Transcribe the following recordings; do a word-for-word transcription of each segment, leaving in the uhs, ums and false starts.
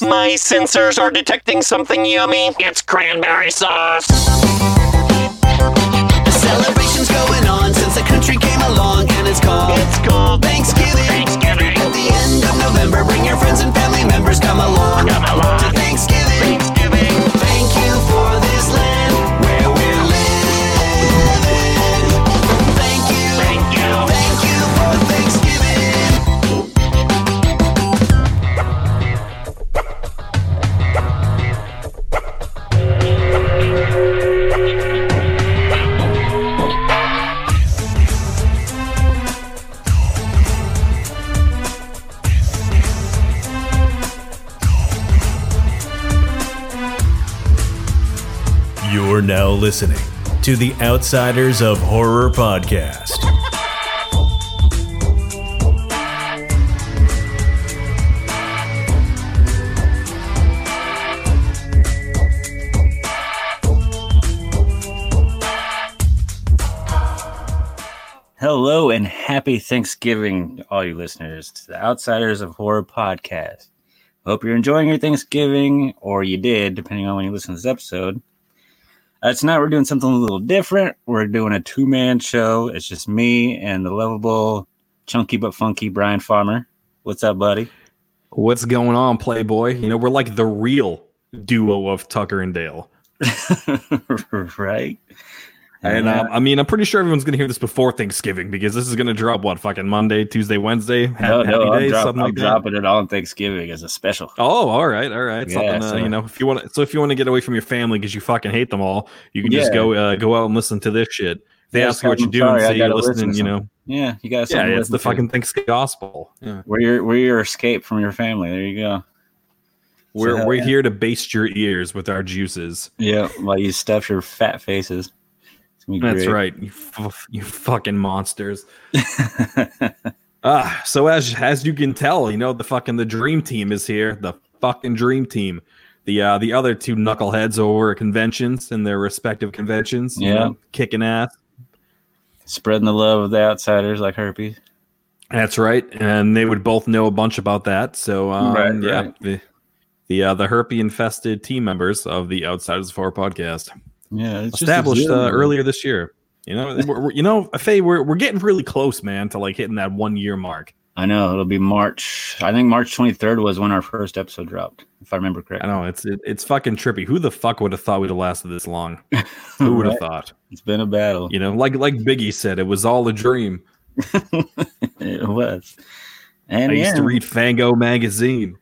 My sensors are detecting something yummy. It's cranberry sauce. The celebration's going on since the country came along, and it's called, it's called Thanksgiving. Thanksgiving. At the end of November, bring your friends and family members, come along, come along. To Thanksgiving. Thanksgiving. Thank you for this land where we're living. Thank you, thank you, thank you for Thanksgiving. You're now listening to the Outsiders of Horror Podcast. Hello and happy Thanksgiving to all you listeners to the Outsiders of Horror Podcast. Hope you're enjoying your Thanksgiving, or you did, depending on when you listen to this episode. Uh, tonight we're doing something a little different. We're doing a two-man show. It's just me and the lovable, chunky but funky Brian Farmer. What's up, buddy? What's going on, Playboy? You know, we're like the real duo of Tucker and Dale. Right? And uh, I mean, I'm pretty sure everyone's going to hear this before Thanksgiving, because this is going to drop, what, fucking Monday, Tuesday, Wednesday? Happy, no, no, happy days, drop, something I'm like that. I'm dropping it on Thanksgiving as a special. Oh, all right, all right. Yeah, something, so. Uh, you know, if you want, so if you want to get away from your family because you fucking hate them all, you can yeah. just go uh, go out and listen to this shit. They yeah, ask you what you're doing, say you're listening, listen you know. Yeah, you got yeah, yeah, it's the to. fucking Thanksgiving gospel. Yeah. We're your, we're your escape from your family. There you go. We're so, we're yeah. here to baste your ears with our juices. Yeah, while you stuff your fat faces. That's great. Right, you, f- you fucking monsters. Ah, so as as you can tell, you know, the fucking the dream team is here. The fucking dream team. The uh, the other two knuckleheads over at conventions and their respective conventions. Yeah, you know, kicking ass, spreading the love of the outsiders like herpes. That's right, and they would both know a bunch about that. So um, right, yeah, right. the the, uh, the herpes infested team members of the Outsiders of Horror Podcast. Yeah, it's established uh, earlier this year. You know, we're, we're, you know, Faye, we're we're getting really close, man, to like hitting that one year mark. I know it'll be March. I think March twenty-third was when our first episode dropped, if I remember correctly. I know it's it, it's fucking trippy. Who the fuck would have thought we'd have lasted this long? Who would have right. thought? It's been a battle. You know, like like Biggie said, it was all a dream. It was. And I yeah. used to read Fango magazine.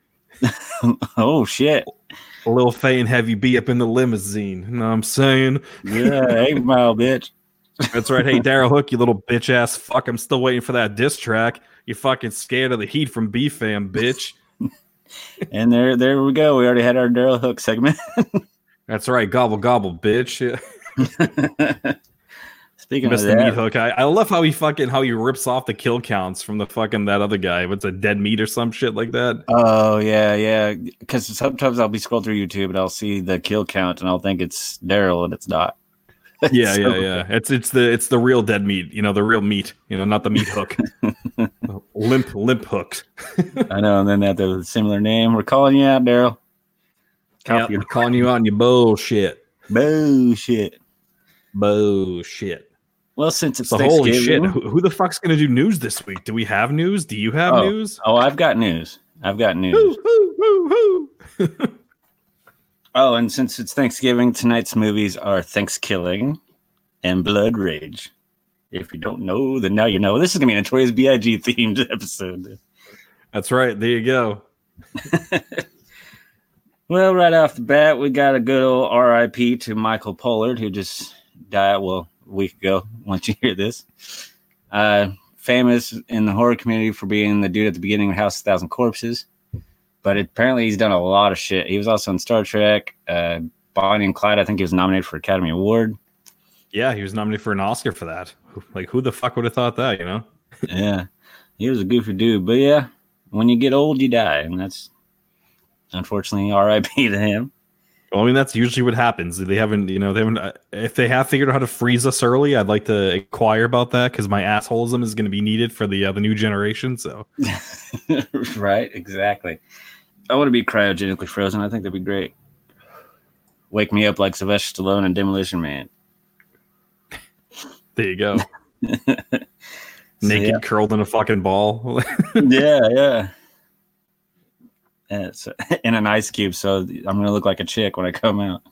Oh shit. A little Faye and Heavy B up in the limousine. You know what I'm saying? Yeah, eight mile, bitch. That's right. Hey, Daryl Hook, you little bitch ass fuck. I'm still waiting for that diss track. You fucking scared of the heat from B-Fam, bitch. And there there we go. We already had our Daryl Hook segment. That's right. Gobble, gobble, bitch. Speaking Mister of that. Meat Hook, I, I love how he fucking, how he rips off the kill counts from the fucking, that other guy. What's a Dead Meat or some shit like that? Oh, yeah, yeah. Because sometimes I'll be scrolling through YouTube and I'll see the kill count and I'll think it's Daryl and it's not. Yeah, so. yeah, yeah. It's it's the it's the real Dead Meat, you know, the real meat, you know, not the meat hook. limp, limp hook. I know, and then that the similar name. We're calling you out, Daryl. Yep, we're calling you out on your bullshit. Bullshit. Bullshit. Well, since it's so holy shit, who, who the fuck's gonna do news this week? Do we have news? Do you have oh. news? Oh, I've got news. I've got news. Hoo, hoo, hoo, hoo. Oh, and since it's Thanksgiving, tonight's movies are Thankskilling and Blood Rage. If you don't know, then now you know. This is gonna be a Notorious B I G themed episode. That's right. There you go. Well, right off the bat, we got a good old R I P to Michael Pollard, who just died. Well. Week ago, once you hear this, uh, famous in the horror community for being the dude at the beginning of House of Thousand Corpses, but it, apparently he's done a lot of shit. He was also in Star Trek, uh, Bonnie and Clyde. I think he was nominated for Academy Award. Yeah, he was nominated for an Oscar for that. Like, who the fuck would have thought that? You know? Yeah, he was a goofy dude. But yeah, when you get old, you die, and that's unfortunately R I P to him. Well, I mean, that's usually what happens. They haven't, you know, they haven't. Uh, if they have figured out how to freeze us early, I'd like to inquire about that, because my assholism is going to be needed for the uh, the new generation. So, right, exactly. I want to be cryogenically frozen. I think that'd be great. Wake me up like Sylvester Stallone and Demolition Man. There you go. Naked, so, yeah. Curled in a fucking ball. Yeah, yeah. And, so, and an ice cube, so I'm going to look like a chick when I come out.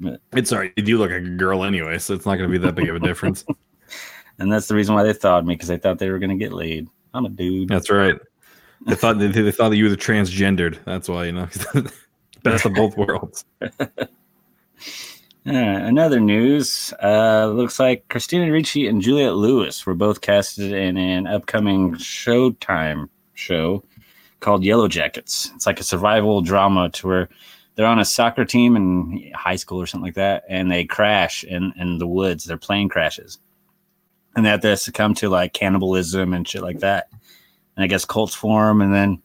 But, it's all right. You do look like a girl anyway, so it's not going to be that big of a difference. And that's the reason why they thawed me, because they thought they were going to get laid. I'm a dude. That's right. They thought they, they thought that you were the transgendered. That's why, you know. Best of both worlds. All right, another news. Uh, looks like Christina Ricci and Juliette Lewis were both casted in an upcoming Showtime show called Yellow Jackets. It's like a survival drama to where they're on a soccer team in high school or something like that, and they crash in, in the woods. Their plane crashes. And they have to succumb to like cannibalism and shit like that. And I guess cults form, and then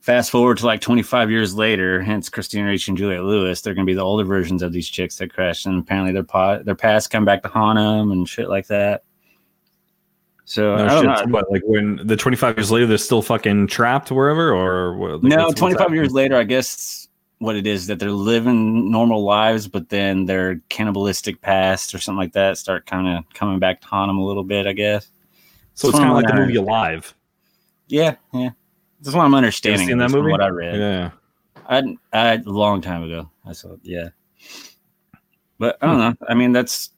fast forward to like twenty-five years later, hence Christina Ricci and Juliette Lewis, they're going to be the older versions of these chicks that crashed, and apparently their pot, their past come back to haunt them and shit like that. So no, I don't shit, know. What, like when the twenty-five years later, they're still fucking trapped wherever, or what, like, no, twenty-five years later, I guess what it is that they're living normal lives, but then their cannibalistic past or something like that start kind of coming back to haunt them a little bit, I guess. So it's, it's kind of like the movie Alive. Yeah, yeah. That's what I'm understanding. Seen that movie? From what I read. Yeah. I, I a long time ago. I saw it. Yeah. But I don't hmm. know. I mean, that's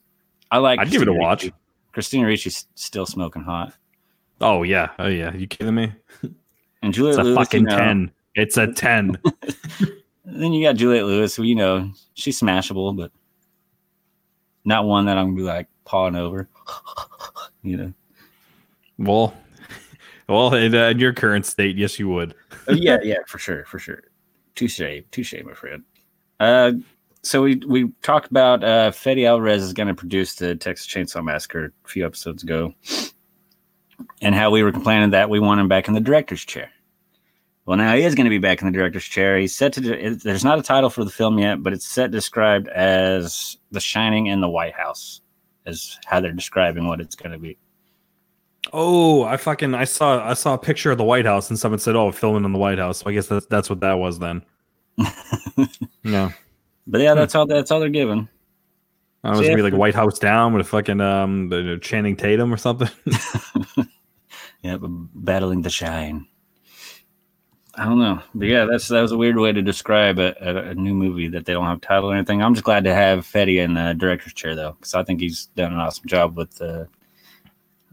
I like. I'd Christina give it a watch. Ricci. Christina Ricci's still smoking hot. Oh yeah. Oh yeah. Are you kidding me? And Juliette Lewis. It's a Lewis, fucking you know, ten. It's a ten. Then you got Juliette Lewis, who, you know, she's smashable, but not one that I'm gonna be like pawing over. You know. Well. Well, in, uh, in your current state, yes, you would. yeah, yeah, for sure, for sure. Touché, touché, my friend. Uh, so we we talked about uh, Fede Alvarez is going to produce the Texas Chainsaw Massacre a few episodes ago, and how we were complaining that we want him back in the director's chair. Well, now he is going to be back in the director's chair. He's set to. Do, there's not a title for the film yet, but it's set described as The Shining and the White House, is how they're describing what it's going to be. Oh, I fucking I saw I saw a picture of the White House and someone said, "Oh, filming in the White House." So I guess that's that's what that was then. No, but yeah, that's all. That's all they're giving. I was so gonna be like White House Down with a fucking um the Channing Tatum or something. Yeah, but battling the shine. I don't know, but yeah, that's that was a weird way to describe a, a, a new movie that they don't have title or anything. I'm just glad to have Fede in the director's chair though, because I think he's done an awesome job with the. Uh,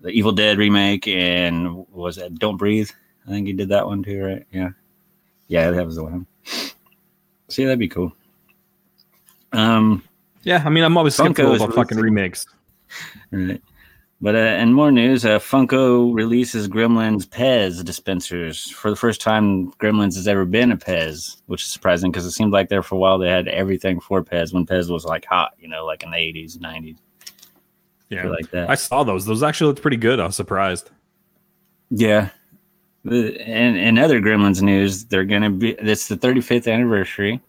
The Evil Dead remake, and was it Don't Breathe? I think he did that one too, right? Yeah. Yeah, that was the one. See, that'd be cool. Um, Yeah, I mean, I'm always skeptical about fucking remakes. Right. But, uh, and more news, uh, Funko releases Gremlins Pez dispensers. For the first time Gremlins has ever been a Pez, which is surprising because it seemed like there for a while they had everything for Pez when Pez was like hot, you know, like in the eighties, nineties. Yeah, like that. I saw those. Those actually looked pretty good. I was surprised. Yeah. And in other Gremlins news, they're going to be, it's the thirty-fifth anniversary,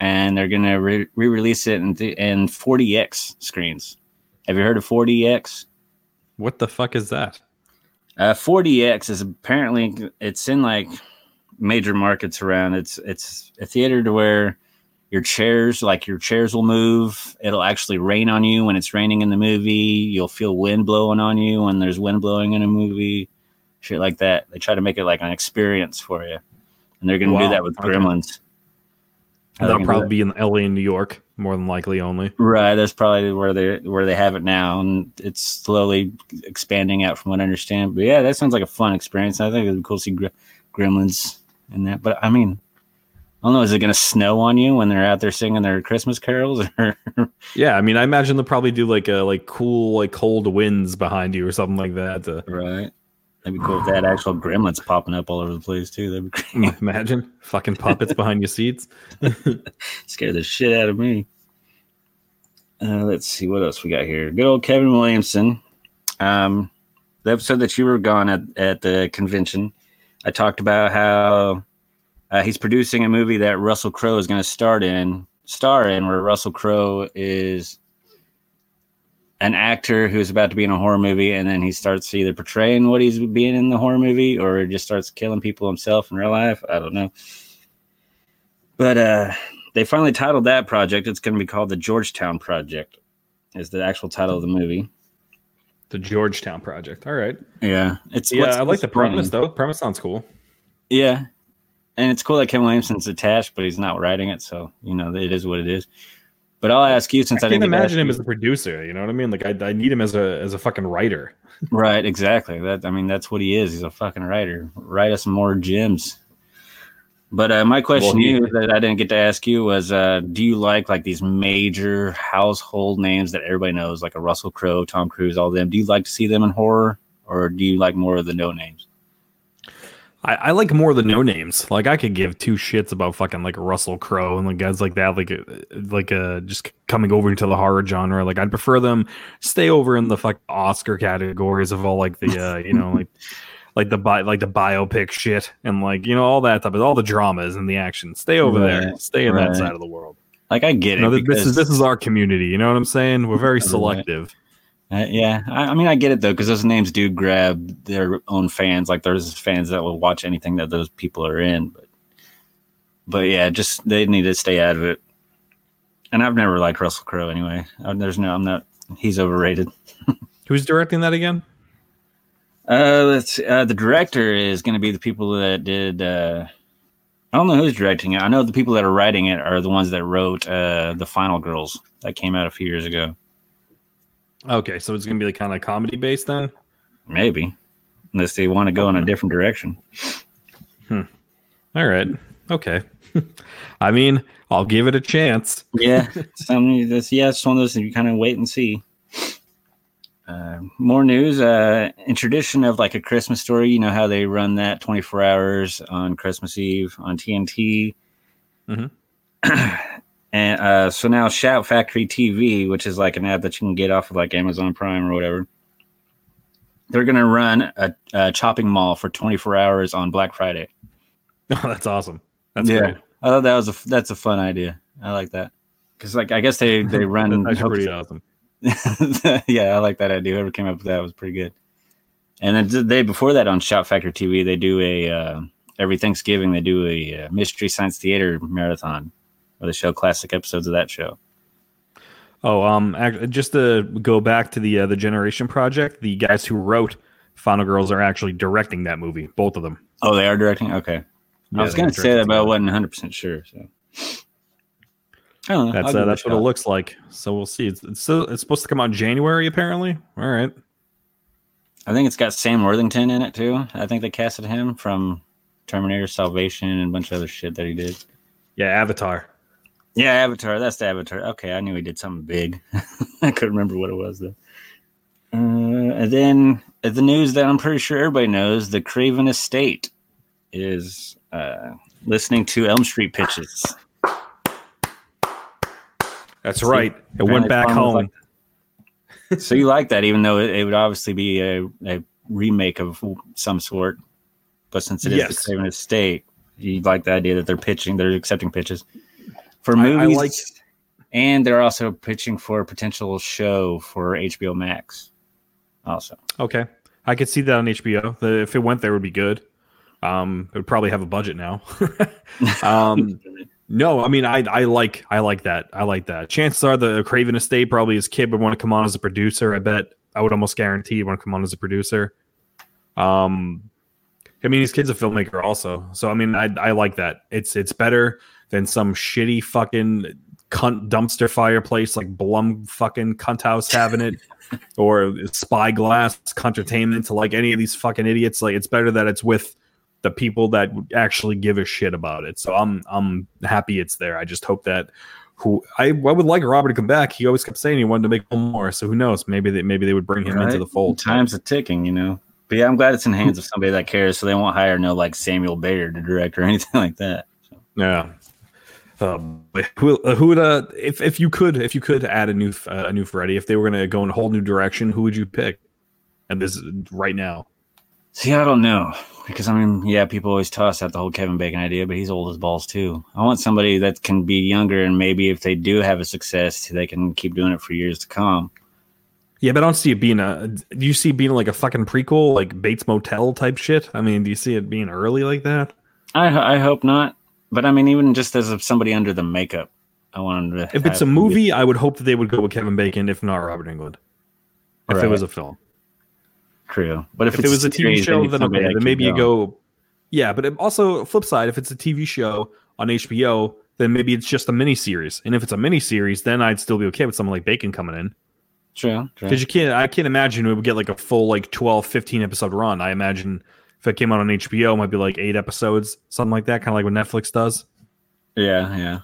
and they're going to re release it in, th in four D X screens. Have you heard of four D X? What the fuck is that? Uh, four D X is apparently, it's in like major markets around. It's, it's a theater to where your chairs, like your chairs will move. It'll actually rain on you when it's raining in the movie. You'll feel wind blowing on you when there's wind blowing in a movie. Shit like that. They try to make it like an experience for you. And they're going to wow. do that with Gremlins. Okay. That'll probably that? be in L A and New York, more than likely only. Right. That's probably where they where they have it now. And it's slowly expanding out from what I understand. But yeah, that sounds like a fun experience. I think it would be cool to see gre Gremlins in that. But I mean... I don't know. Is it going to snow on you when they're out there singing their Christmas carols? Or yeah, I mean, I imagine they'll probably do like a like cool, like cold winds behind you or something like that. To... Right. That'd be cool if they had actual gremlins popping up all over the place too. That'd be great. Imagine fucking puppets behind your seats. Scare the shit out of me. Uh, let's see what else we got here. Good old Kevin Williamson. Um, the episode that you were gone at at the convention, I talked about how. Uh, he's producing a movie that Russell Crowe is going to start in, star in, where Russell Crowe is an actor who's about to be in a horror movie, and then he starts either portraying what he's being in the horror movie, or just starts killing people himself in real life. I don't know. But uh, they finally titled that project. It's going to be called the Georgetown Project, is the actual title of the movie. The Georgetown Project. All right. Yeah. It's yeah. I like the premise though. Premise sounds cool. Yeah, and it's cool that Ken Williamson's attached, but he's not writing it, so you know it is what it is. But I'll ask you, since I, I didn't imagine him as a producer. You know what I mean? Like I, I need him as a as a fucking writer. Right. Exactly. That I mean, that's what he is. He's a fucking writer. Write us more gems. But uh, my question well, yeah. to you that I didn't get to ask you was, uh, do you like like these major household names that everybody knows, like a Russell Crowe, Tom Cruise, all of them? Do you like to see them in horror, or do you like more of the no names? I, I like more of the no names. Like I could give two shits about fucking like Russell Crowe and like guys like that, like like uh, just coming over into the horror genre. Like I'd prefer them stay over in the fucking Oscar categories of all like the uh, you know like. Like the bi- like the biopic shit and like, you know, all that type of all the dramas and the action. Stay over right, there. Stay in right. that side of the world. Like I get you know, it. Because... This is this is our community. You know what I'm saying? We're very selective. Right. Uh, yeah, I, I mean, I get it though, because those names do grab their own fans. Like there's fans that will watch anything that those people are in. But but yeah, just they need to stay out of it. And I've never liked Russell Crowe anyway. I, there's no, I'm not. He's overrated. Who's directing that again? Uh, let's. Uh, the director is going to be the people that did. Uh, I don't know who's directing it. I know the people that are writing it are the ones that wrote uh, the Final Girls that came out a few years ago. Okay, so it's going to be kind of comedy based then. Maybe, unless they want to go in a different direction. Hmm. All right. Okay. I mean, I'll give it a chance. Yeah. Some. This. Yeah. It's one of those that you kind of wait and see. Uh, more news, uh, in tradition of like A Christmas Story, you know how they run that twenty-four hours on Christmas Eve on T N T. Mm-hmm. And uh, so now Shout Factory T V, which is like an app that you can get off of like Amazon Prime or whatever, they're going to run a, a chopping mall for twenty-four hours on Black Friday. Oh, that's awesome. That's yeah. great. I thought that was a, that's a fun idea. I like that. Because like, I guess they, they run... That's pretty awesome. Yeah, I like that idea. Whoever came up with that was pretty good. And then the day before that on Shout Factory T V, they do a uh, every Thanksgiving they do a uh, Mystery Science Theater marathon where they show classic episodes of that show. Oh, um, just to go back to the uh, the Generation Project, the guys who wrote Final Girls are actually directing that movie, both of them. Oh, they are directing. Okay, yeah, I was going to say that, but I wasn't one hundred percent sure. So. I don't know. That's uh, that's what it looks like. So we'll see. It's it's, it's supposed to come out in January, apparently. All right. I think it's got Sam Worthington in it too. I think they casted him from Terminator Salvation and a bunch of other shit that he did. Yeah, Avatar. Yeah, Avatar. That's the Avatar. Okay, I knew he did something big. I couldn't remember what it was though. Uh, and then the news that I'm pretty sure everybody knows: the Craven Estate is uh, listening to Elm Street pitches. That's so right. It went back home. Like so you like that, even though it, it would obviously be a, a remake of some sort. But since it is yes. the Craven Estate, you like the idea that they're pitching, they're accepting pitches for movies. I, I like and they're also pitching for a potential show for H B O Max. Also. Okay. I could see that on H B O. If it went there, it would be good. Um, it would probably have a budget now. um No, I mean, I I like I like that. I like that. Chances are the Craven Estate probably his kid would want to come on as a producer. I bet I would almost guarantee he'd want to come on as a producer. Um, I mean, his kid's a filmmaker also. So, I mean, I I like that. It's it's better than some shitty fucking cunt dumpster fireplace like Blum fucking cunt house having it or Spyglass Cuntertainment to like any of these fucking idiots. Like, it's better that it's with the people that actually give a shit about it. So I'm I'm happy it's there. I just hope that who I, I would like Robert to come back. He always kept saying he wanted to make more. So who knows? Maybe they maybe they would bring him right. into the fold. Time's a ticking, you know. But yeah, I'm glad it's in the hands of somebody that cares. So they won't hire no like Samuel Bayer to direct or anything like that. So. Yeah. Um, who, who would uh if if you could if you could add a new uh, a new Freddy if they were going to go in a whole new direction, who would you pick? And this right now. See, I don't know. Because, I mean, yeah, people always toss out the whole Kevin Bacon idea, but he's old as balls, too. I want somebody that can be younger, and maybe if they do have a success, they can keep doing it for years to come. Yeah, but I don't see it being a... Do you see it being like a fucking prequel, like Bates Motel type shit? I mean, do you see it being early like that? I I hope not. But I mean, even just as of somebody under the makeup, I want to... If it's a movie, good. I would hope that they would go with Kevin Bacon, if not Robert Englund. If right. it was a film. True. But if, if it was a T V show, then okay, then maybe you go... Yeah, but it also, flip side, if it's a T V show on H B O, then maybe it's just a miniseries. And if it's a miniseries, then I'd still be okay with someone like Bacon coming in. True. Because you can't, I can't imagine we would get like a full like twelve, fifteen episode run. I imagine if it came out on H B O, it might be like eight episodes, something like that, kind of like what Netflix does. Yeah, yeah.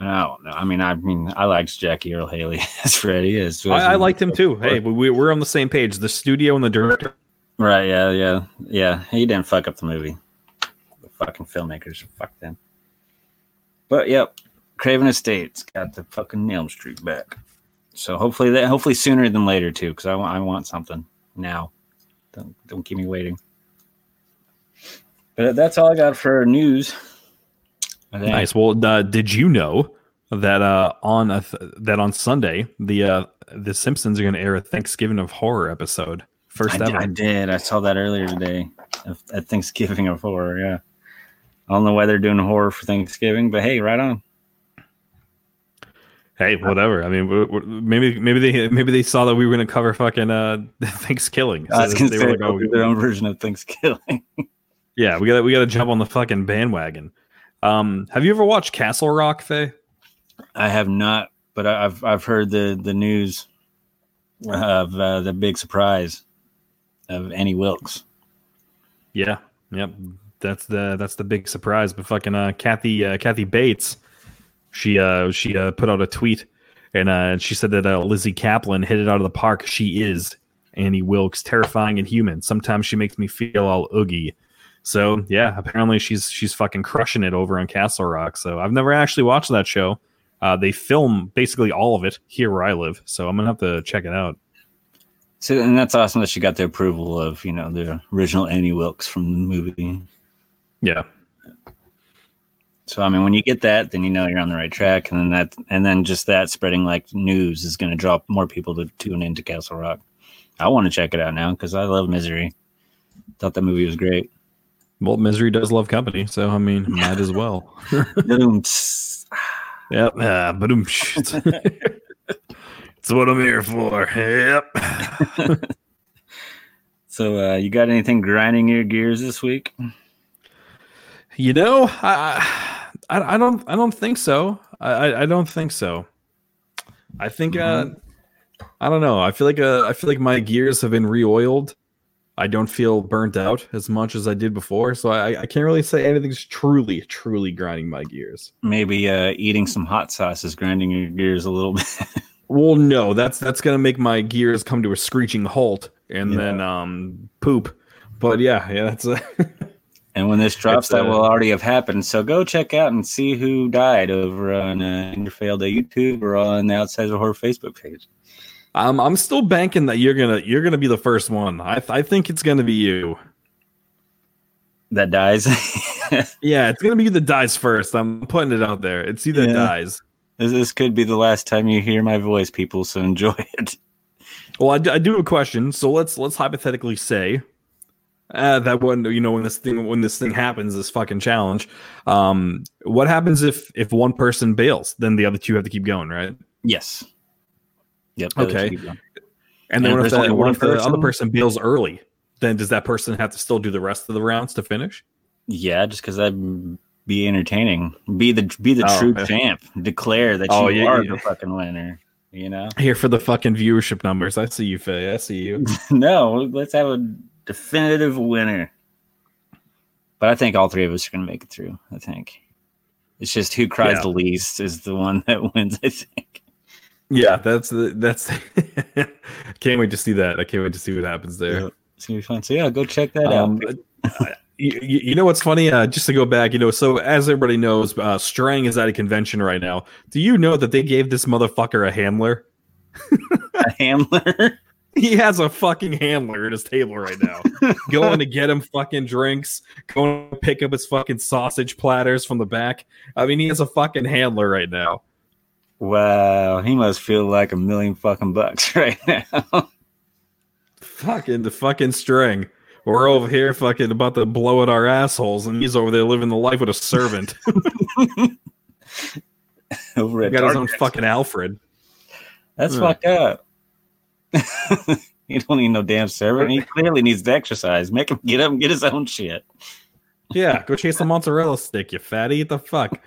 I don't know. I mean, I mean, I liked Jackie Earl Haley as Freddy is. I, I liked him too. Hey, we we're on the same page. The studio and the director. Right. Yeah. Yeah. Yeah. He didn't fuck up the movie. The fucking filmmakers, fuck them. But yep, Craven Estates got the fucking Elm Street back. So hopefully that, hopefully sooner than later too, because I want I want something now. Don't don't keep me waiting. But that's all I got for news. Nice. Well, uh, did you know that uh, on a th- that on Sunday the uh, the Simpsons are going to air a Thanksgiving of Horror episode? First I ever. Did, I did. I saw that earlier today at Thanksgiving of Horror. Yeah. I don't know why they're doing horror for Thanksgiving, but hey, right on. Hey, whatever. I mean, we're, we're, maybe maybe they maybe they saw that we were going to cover fucking uh, Thanksgiving. So I was going to say like, oh, their own version of Thanksgiving. Yeah, we got we got to jump on the fucking bandwagon. Um, have you ever watched Castle Rock, Faye? I have not, but I've I've heard the the news of uh, the big surprise of Annie Wilkes. Yeah. Yep. That's the that's the big surprise. But fucking uh, Kathy uh, Kathy Bates, she uh, she uh, put out a tweet, and uh, she said that uh, Lizzie Kaplan hit it out of the park. She is Annie Wilkes, terrifying and human. Sometimes she makes me feel all oogie. So yeah, apparently she's she's fucking crushing it over on Castle Rock. So I've never actually watched that show. Uh, they film basically all of it here where I live. So I'm gonna have to check it out. So and that's awesome that she got the approval of you know the original Annie Wilkes from the movie. Yeah. So, I mean, when you get that, then you know you're on the right track. And then that, and then just that spreading like news is going to draw more people to tune into Castle Rock. I want to check it out now because I love Misery. Thought that movie was great. Well, Misery does love company. So, I mean, might as well. Yep. Uh, it's what I'm here for. Yep. So, uh, you got anything grinding your gears this week? You know, I, I, I don't, I don't think so. I, I don't think so. I think, uh, I don't know. I feel like, uh, I feel like my gears have been re-oiled. I don't feel burnt out as much as I did before, so I, I can't really say anything's truly, truly grinding my gears. Maybe uh, eating some hot sauce is grinding your gears a little bit. Well, no, that's that's gonna make my gears come to a screeching halt and yeah. then um poop. But yeah, yeah, that's a. And when this drops, uh, that will already have happened. So go check out and see who died over on uh, your failed at YouTube or on the Outsiders of Horror Facebook page. I'm I'm still banking that you're gonna you're gonna be the first one. I I think it's gonna be you that dies. Yeah, it's gonna be you that dies first. I'm putting it out there. It's you that yeah. dies. This, this could be the last time you hear my voice, people. So enjoy it. Well, I, I do have a question. So let's let's hypothetically say. Uh, that one, you know, when this thing when this thing happens, this fucking challenge. Um, what happens if if one person bails? Then the other two have to keep going, right? Yes. Yep. Okay. And, and then what if, that, what if the other person bails early? Then does that person have to still do the rest of the rounds to finish? Yeah, just because that'd be entertaining. Be the be the oh, true okay. champ. Declare that oh, you yeah, are yeah. the fucking winner. You know. Here for the fucking viewership numbers. I see you, Faye. I see you. No, let's have a. Definitive winner. But I think all three of us are going to make it through. I think it's just who cries yeah. the least is the one that wins, I think. Yeah, that's the that's can't wait to see that. I can't wait to see what happens there. Yeah, it's going to be fun. So yeah, go check that um, out. you, you know what's funny? Uh, just to go back, you know, so as everybody knows, uh, Strang is at a convention right now. Do you know that they gave this motherfucker a handler? A handler? He has a fucking handler at his table right now. Going to get him fucking drinks. Going to pick up his fucking sausage platters from the back. I mean, he has a fucking handler right now. Wow, he must feel like a million fucking bucks right now. Fucking the fucking string. We're over here fucking about to blow at our assholes, and he's over there living the life with a servant. Over at he got Target. His own fucking Alfred. That's fucked up. You don't need no damn servant. He clearly needs to exercise. Make him get up and get his own shit. Yeah, go chase the mozzarella stick, you fatty. What the fuck?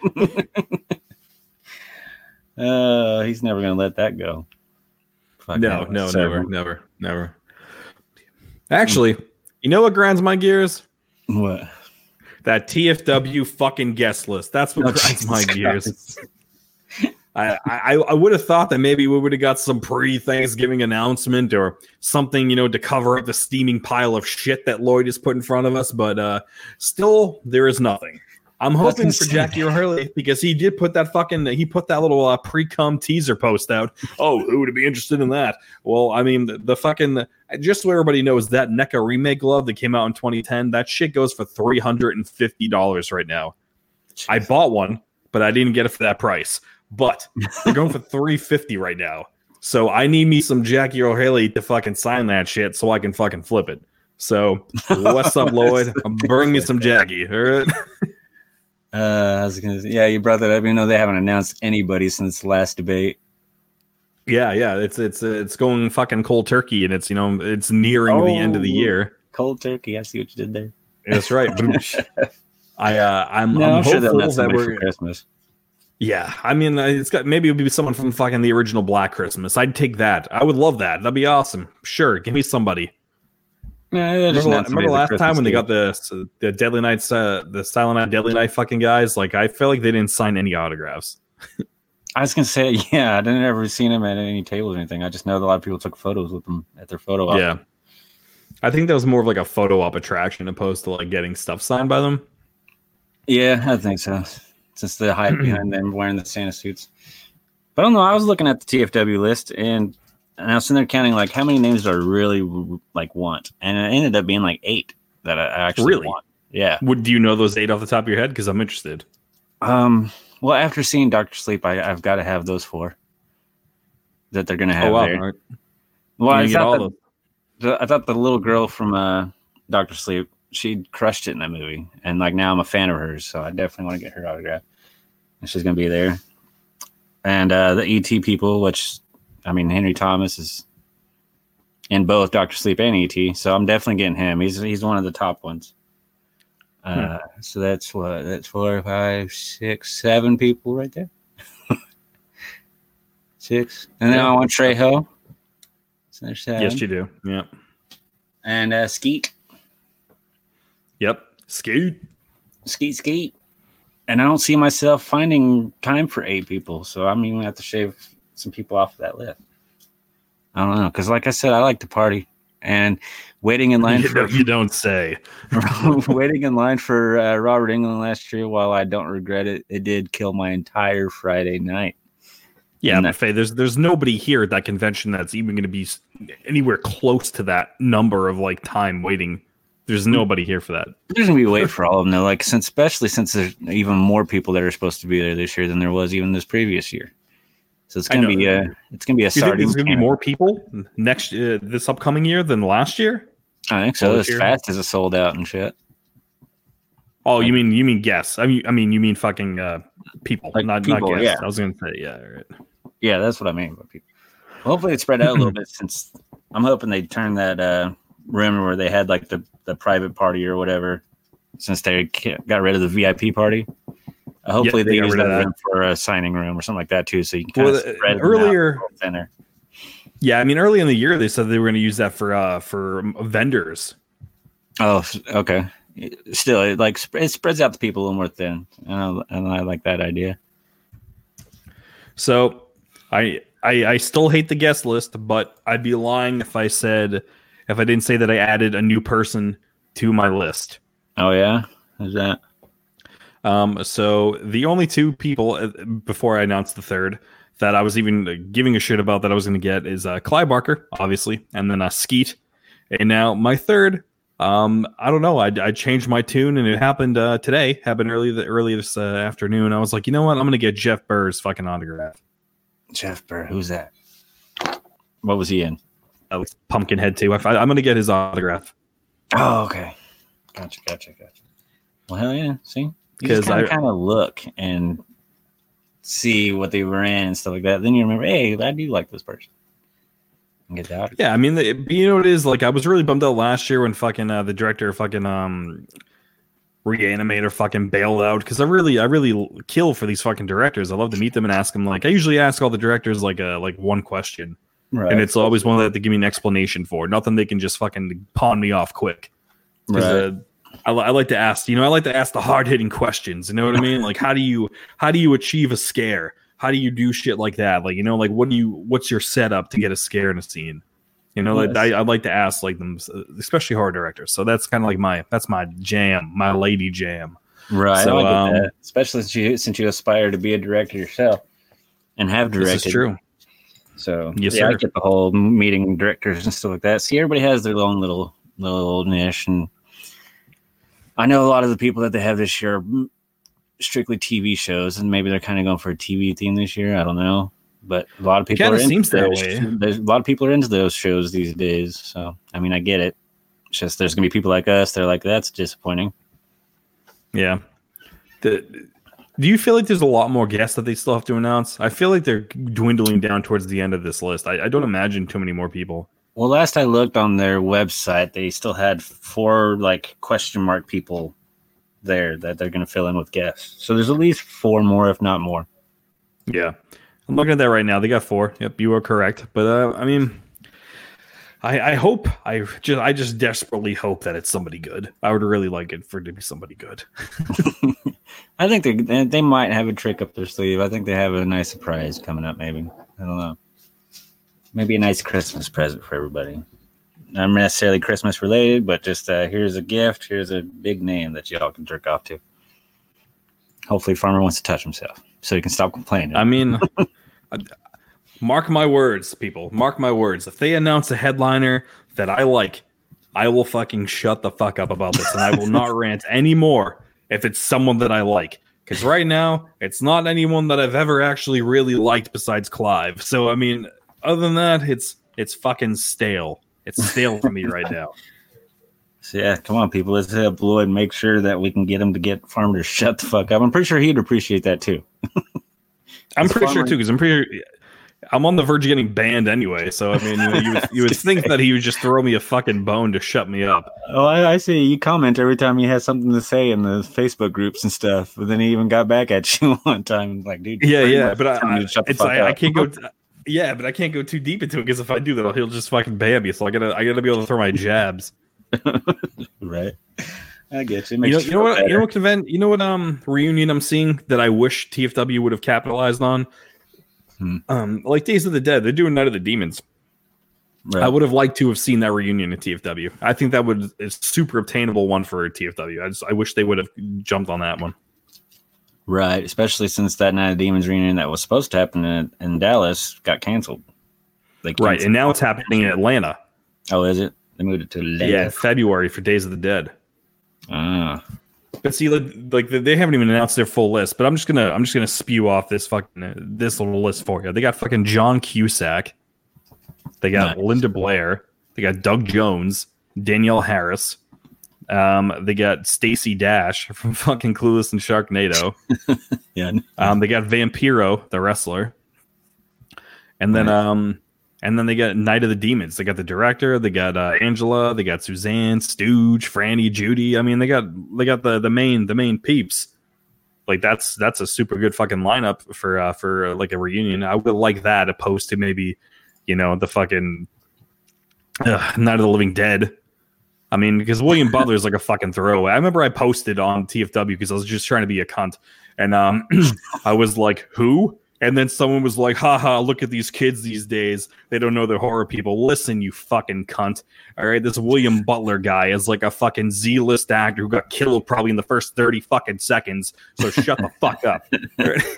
Uh, he's never going to let that go. Fuck no, no, never, never, never. Actually, you know what grinds my gears? What? That T F W fucking guest list. That's what oh, grinds Jesus my Christ. gears. I, I, I would have thought that maybe we would have got some pre-Thanksgiving announcement or something, you know, to cover up the steaming pile of shit that Lloyd has put in front of us. But uh, still, there is nothing. I'm hoping for Jackie Earl Haley because he did put that fucking he put that little uh, pre-cum teaser post out. Oh, who would be interested in that? Well, I mean, the, the fucking just so everybody knows that NECA remake glove that came out in twenty ten, that shit goes for three hundred fifty dollars right now. Jeez. I bought one, but I didn't get it for that price. But they're going for three hundred fifty dollars right now. So I need me some Jackie Earl Haley to fucking sign that shit so I can fucking flip it. So what's up, Lloyd? Bring me some Jackie. All right. Uh, I was gonna say, yeah, you brought that up. You know, they haven't announced anybody since last debate. Yeah, yeah, it's it's it's going fucking cold turkey, and it's you know it's nearing oh, the end of the year. Cold turkey. I see what you did there. That's right. I uh, I'm, no, I'm, I'm sure hopeful that we're for Christmas. Yeah, I mean, it's got maybe it'll be someone from fucking the original Black Christmas. I'd take that. I would love that. That'd be awesome. Sure, give me somebody. Yeah, remember remember last Christmas time when they got the the Deadly Nights, uh, the Silent Night, Deadly Night fucking guys? Like, I feel like they didn't sign any autographs. I was gonna say, yeah, I didn't ever see them at any tables or anything. I just know that a lot of people took photos with them at their photo op. Yeah, I think that was more of like a photo op attraction opposed to like getting stuff signed by them. Yeah, I think so. Since the hype behind them wearing the Santa suits, but I don't know. I was looking at the T F W list and. And I was sitting there counting, like, how many names do I really, like, want? And it ended up being, like, eight that I actually really? want. Yeah. Would, do you know those eight off the top of your head? Because I'm interested. Um. Well, after seeing Doctor Sleep, I, I've got to have those four that they're going to have oh, wow. there. Right. Well, I thought, all the, the, I thought the little girl from uh, Doctor Sleep, she crushed it in that movie. And, like, now I'm a fan of hers, so I definitely want to get her autograph. And she's going to be there. And uh, the E T people, which... I mean, Henry Thomas is in both Doctor Sleep and E T, so I'm definitely getting him. He's he's one of the top ones. Uh, hmm. So that's what that's four, five, six, seven people right there. Six, and then yeah. I want Trejo. So there's seven. Yes, you do. Yep. And uh, Skeet. Yep, Skeet. Skeet, Skeet. And I don't see myself finding time for eight people, so I'm even gonna have to shave some people off of that list. I don't know, because like I said, I like to party, and waiting in line you for don't, you don't say waiting in line for uh, Robert Englund last year, while I don't regret it, it did kill my entire Friday night. Yeah, that, Faye, there's there's nobody here at that convention that's even going to be anywhere close to that number of like time waiting. There's nobody here for that. There's gonna be a wait for all of them though, like since especially since there's even more people that are supposed to be there this year than there was even this previous year. So it's gonna be a it's gonna be a starting. There's gonna be more people next uh, this upcoming year than last year. I think so. As fast as it sold out and shit. Oh, you mean you mean guests? I mean I mean you mean fucking uh, people, like not people, not guests. Yeah. I was gonna say yeah, right. Yeah, that's what I mean by people. Well, hopefully, it spread out a little bit. Since I'm hoping they turn that uh, room where they had like the, the private party or whatever. Since they got rid of the V I P party. Uh, hopefully yep, they, they use that, that room for a signing room or something like that too, so you can kind well, of spread uh, earlier. Out yeah, I mean, early in the year they said they were going to use that for uh, for vendors. Oh, okay. Still, it like it spreads out the people a little more thin, and I, and I like that idea. So, I, I I still hate the guest list, but I'd be lying if I said if I didn't say that I added a new person to my list. Oh yeah, is that? Um, so the only two people uh, before I announced the third that I was even uh, giving a shit about that I was going to get is uh, Clive Barker, obviously, and then uh, Skeet. And now my third, um, I don't know, I, I changed my tune and it happened uh, today, happened early, the, early this uh, afternoon. I was like, you know what, I'm going to get Jeff Burr's fucking autograph. Jeff Burr. Who's that? What was he in? Oh, it's Pumpkinhead too. I, I'm going to get his autograph. Oh, okay. Gotcha, gotcha, gotcha. Well, hell yeah. See? Because I kind of look and see what they were in and stuff like that. Then you remember, hey, I do like this person. And get the autograph. Yeah, I mean, the, you know what it is? Like, I was really bummed out last year when fucking uh, the director fucking... um. Reanimator fucking bailed out, because I really, I really kill for these fucking directors. I love to meet them and ask them, like, I usually ask all the directors like a like one question, right. And it's always one that they give me an explanation for. Nothing they can just fucking pawn me off quick. Right. Uh, I, I like to ask, you know, I like to ask the hard hitting questions. You know what I mean? Like, how do you how do you achieve a scare? How do you do shit like that? Like, you know, like what do you what's your setup to get a scare in a scene? You know, yes. I, I like to ask like them, especially horror directors. So that's kind of like my that's my jam, my lady jam. Right. So, I like um, that. Especially since you since you aspire to be a director yourself and have directed. This is true. So yes, yeah, sir. I get the whole meeting directors and stuff like that. See, everybody has their own little little niche, and I know a lot of the people that they have this year are strictly T V shows, and maybe they're kind of going for a T V theme this year. I don't know. But a lot of people are into seems that way. There's a lot of people are into those shows these days. So I mean, I get it. It's just there's gonna be people like us. They're like, that's disappointing. Yeah. The, do you feel like there's a lot more guests that they still have to announce? I feel like they're dwindling down towards the end of this list. I, I don't imagine too many more people. Well, last I looked on their website, they still had four like question mark people there that they're gonna fill in with guests. So there's at least four more, if not more. Yeah. I'm looking at that right now. They got four. Yep, you are correct. But uh, I mean, I, I hope I just I just desperately hope that it's somebody good. I would really like it for it to be somebody good. I think they they might have a trick up their sleeve. I think they have a nice surprise coming up. Maybe I don't know. Maybe a nice Christmas present for everybody. Not necessarily Christmas related, but just uh, here's a gift. Here's a big name that y'all can jerk off to. Hopefully, Farmer wants to touch himself so he can stop complaining. I mean. Mark my words, people. Mark my words. If they announce a headliner that I like, I will fucking shut the fuck up about this, and I will not rant anymore if it's someone that I like. Because right now, it's not anyone that I've ever actually really liked besides Clive. So, I mean, other than that, it's it's fucking stale. It's stale for me right now. So, yeah, come on, people. Let's help Lloyd make sure that we can get him to get Farmer to shut the fuck up. I'm pretty sure he'd appreciate that, too. I'm it's pretty Farmer. Sure too, because I'm pretty. Sure, I'm on the verge of getting banned anyway, so I mean, you, know, you would, you would think that he would just throw me a fucking bone to shut me up. Oh, I, I see. You comment every time you have something to say in the Facebook groups and stuff, but then he even got back at you one time, like, dude. Yeah, yeah, but I, I, it's I, I can't go. T- yeah, but I can't go too deep into it because if I do that, he'll just fucking ban me. So I gotta, I gotta be able to throw my jabs. Right. I get you. You know, you know what? Better. You know what event? You know what? Um, reunion I'm seeing that I wish T F W would have capitalized on. Hmm. Um, like Days of the Dead, they're doing Night of the Demons. Right. I would have liked to have seen that reunion at T F W. I think that would is super obtainable one for T F W. I just I wish they would have jumped on that one. Right, especially since that Night of the Demons reunion that was supposed to happen in, in Dallas got canceled. They canceled. Right, and now it's happening in Atlanta. Oh, is it? They moved it to Atlanta. Yeah, February for Days of the Dead. Ah, but see, like, like they haven't even announced their full list. But I'm just gonna, I'm just gonna spew off this fucking this little list for you. They got fucking John Cusack, they got nice. Linda Blair, they got Doug Jones, Danielle Harris, um, they got Stacey Dash from fucking Clueless and Sharknado. Yeah, um, they got Vampiro the wrestler, and then nice. um. And then they got Night of the Demons. They got the director. They got uh, Angela. They got Suzanne, Stooge, Franny, Judy. I mean, they got they got the, the main the main peeps. Like that's that's a super good fucking lineup for uh, for uh, like a reunion. I would like that opposed to maybe, you know, the fucking uh, Night of the Living Dead. I mean, because William Butler is like a fucking throwaway. I remember I posted on T F W because I was just trying to be a cunt, and um, I was like, who? And then someone was like, haha, look at these kids these days. They don't know they're horror people. Listen, you fucking cunt. All right, this William Butler guy is like a fucking Z-list actor who got killed probably in the first thirty fucking seconds. So shut the fuck up. Right?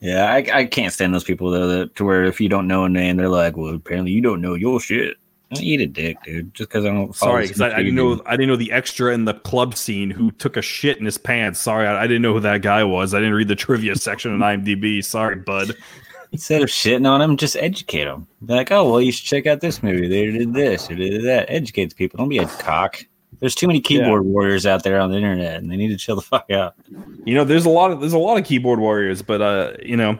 Yeah, I, I can't stand those people, though, that, to where if you don't know a name, they're like, well, apparently you don't know your shit. Don't eat a dick, dude. Just because I don't. Follow Sorry, because I, I didn't know. I didn't know the extra in the club scene who took a shit in his pants. Sorry, I, I didn't know who that guy was. I didn't read the trivia section on IMDb. Sorry, bud. Instead of shitting on him, just educate them. Be like, oh well, you should check out this movie. They did this, or they did that. Educate the people. Don't be a cock. There's too many keyboard yeah. warriors out there on the internet, and they need to chill the fuck out. You know, there's a lot of there's a lot of keyboard warriors, but uh, you know.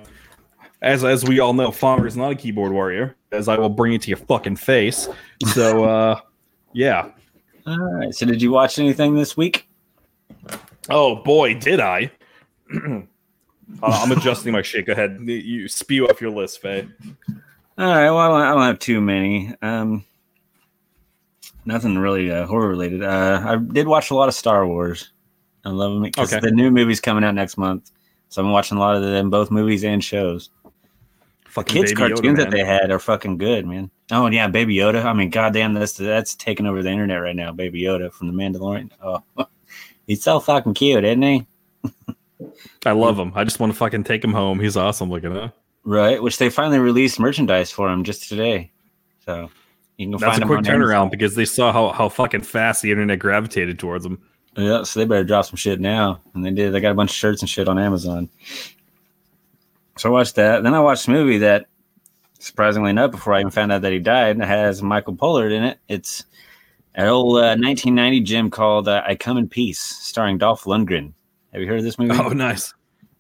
As as we all know, Farmer is not a keyboard warrior, as I will bring it to your fucking face. So, uh, yeah. All right. So, did you watch anything this week? Oh, boy, did I. uh, I'm adjusting my shit. Go ahead. You spew off your list, Faye. All right. Well, I don't, I don't have too many. Um, nothing really uh, horror-related. Uh, I did watch a lot of Star Wars. I love them because okay. the new movie's coming out next month. So, I'm watching a lot of them, both movies and shows. Fucking kids' cartoons Yoda, that they had are fucking good, man. Oh, and yeah, Baby Yoda. I mean, goddamn, that's, that's taking over the internet right now, Baby Yoda from The Mandalorian. Oh, he's so fucking cute, isn't he? I love him. I just want to fucking take him home. He's awesome looking, huh? Right, which they finally released merchandise for him just today. So you can go that's find him. That's a quick turnaround because they saw how, how fucking fast the internet gravitated towards him. Yeah, so they better drop some shit now. And they did. They got a bunch of shirts and shit on Amazon. So I watched that. Then I watched a movie that, surprisingly enough, before I even found out that he died, has Michael Pollard in it. It's an old uh, nineteen ninety gem called uh, I Come in Peace, starring Dolph Lundgren. Have you heard of this movie? Oh, nice.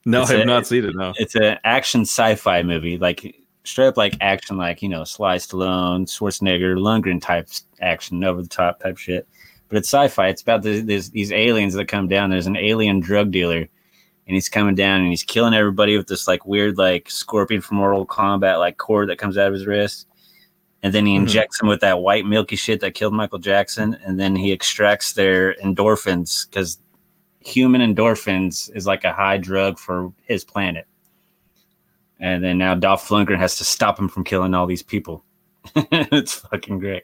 No, it's I have a, not seen it, no. It's an action sci-fi movie, like straight up like action, like, you know, Sly Stallone, Schwarzenegger, Lundgren type action, over-the-top type shit. But it's sci-fi. It's about the, this, these aliens that come down. There's an alien drug dealer. And he's coming down and he's killing everybody with this like weird like scorpion from Mortal Kombat like cord that comes out of his wrist. And then he mm-hmm. injects them with that white milky shit that killed Michael Jackson. And then he extracts their endorphins because human endorphins is like a high drug for his planet. And then now Dolph Lundgren has to stop him from killing all these people. It's fucking great.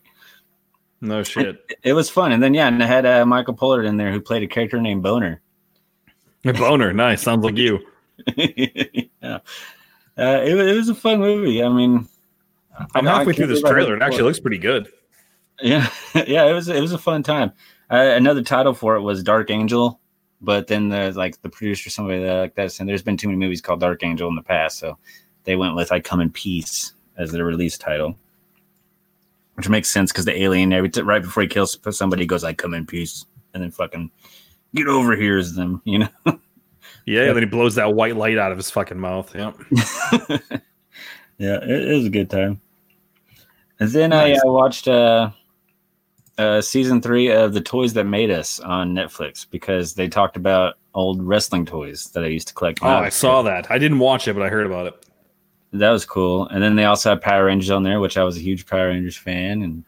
No shit. It, it was fun. And then, yeah, and I had uh, Michael Pollard in there who played a character named Boner. A boner, nice. Sounds like you. yeah. uh, it, it was a fun movie. I mean, I'm I, halfway I through this trailer. It actually looks pretty good. Yeah, yeah. It was it was a fun time. Uh, another title for it was Dark Angel, but then there's like the producer, somebody that, like that, said there's been too many movies called Dark Angel in the past, so they went with "I Come in Peace" as their release title, which makes sense because the alien every t- right before he kills somebody goes "I Come in Peace" and then fucking. Get over here is them, you know? yeah, and then he blows that white light out of his fucking mouth. Yep. yeah, it, it was a good time. And then nice. I, I watched uh, uh, season three of The Toys That Made Us on Netflix because they talked about old wrestling toys that I used to collect. Oh, I saw that. I didn't watch it, but I heard about it. That was cool. And then they also had Power Rangers on there, which I was a huge Power Rangers fan, and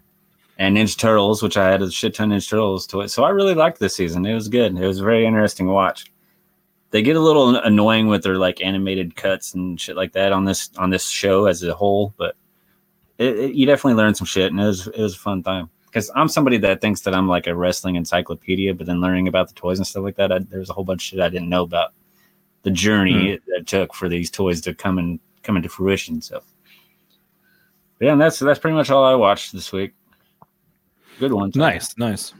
And Ninja Turtles, which I had a shit ton of Ninja Turtles to it. So I really liked this season. It was good. It was a very interesting watch. They get a little annoying with their like animated cuts and shit like that on this on this show as a whole, but it, it, you definitely learn some shit, and it was it was a fun time. Because I'm somebody that thinks that I'm like a wrestling encyclopedia, but then learning about the toys and stuff like that, I, there was a whole bunch of shit I didn't know about the journey mm-hmm. it, that took for these toys to come and come into fruition. So yeah, and that's that's pretty much all I watched this week. Good one. Nice, nice.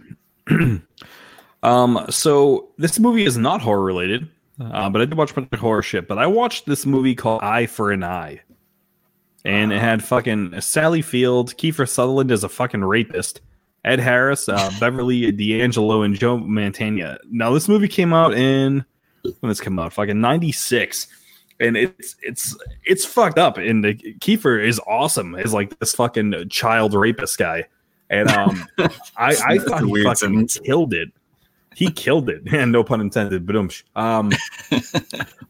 um, so this movie is not horror related, uh, but I did watch a bunch of horror shit. But I watched this movie called Eye for an Eye, and it had fucking Sally Field, Kiefer Sutherland as a fucking rapist, Ed Harris, uh, Beverly D'Angelo, and Joe Mantegna. Now this movie came out in when this came out, fucking ninety-six, and it's it's it's fucked up. And the, Kiefer is awesome as like this fucking child rapist guy. And um, I, I thought he fucking sentence. killed it. He killed it, and no pun intended. Badoomsh. Um,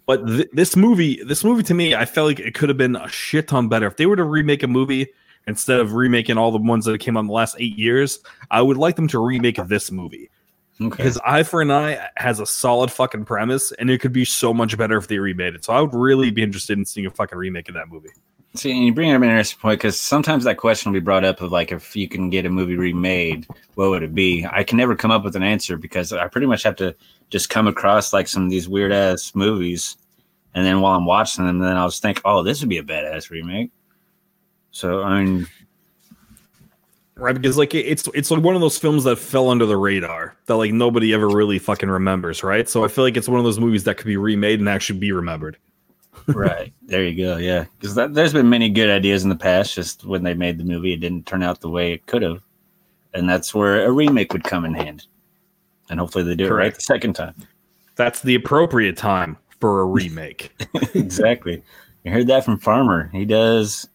but th- this movie, this movie to me, I felt like it could have been a shit ton better if they were to remake a movie instead of remaking all the ones that came out in the last eight years. I would like them to remake this movie because okay. Eye for an Eye has a solid fucking premise, and it could be so much better if they remade it. So I would really be interested in seeing a fucking remake of that movie. See, and you bring up an interesting point because sometimes that question will be brought up of like, if you can get a movie remade, what would it be? I can never come up with an answer because I pretty much have to just come across like some of these weird ass movies. And then while I'm watching them, then I'll just think, oh, this would be a badass remake. So, I mean, Right, because like it's it's like one of those films that fell under the radar that like nobody ever really fucking remembers, right? So I feel like it's one of those movies that could be remade and actually be remembered. Right. There you go. Yeah. Because there's been many good ideas in the past. Just when they made the movie, it didn't turn out the way it could have. And that's where a remake would come in hand. And hopefully they do Correct. It right the second time. That's the appropriate time for a remake. Exactly. You heard that from Farmer. He does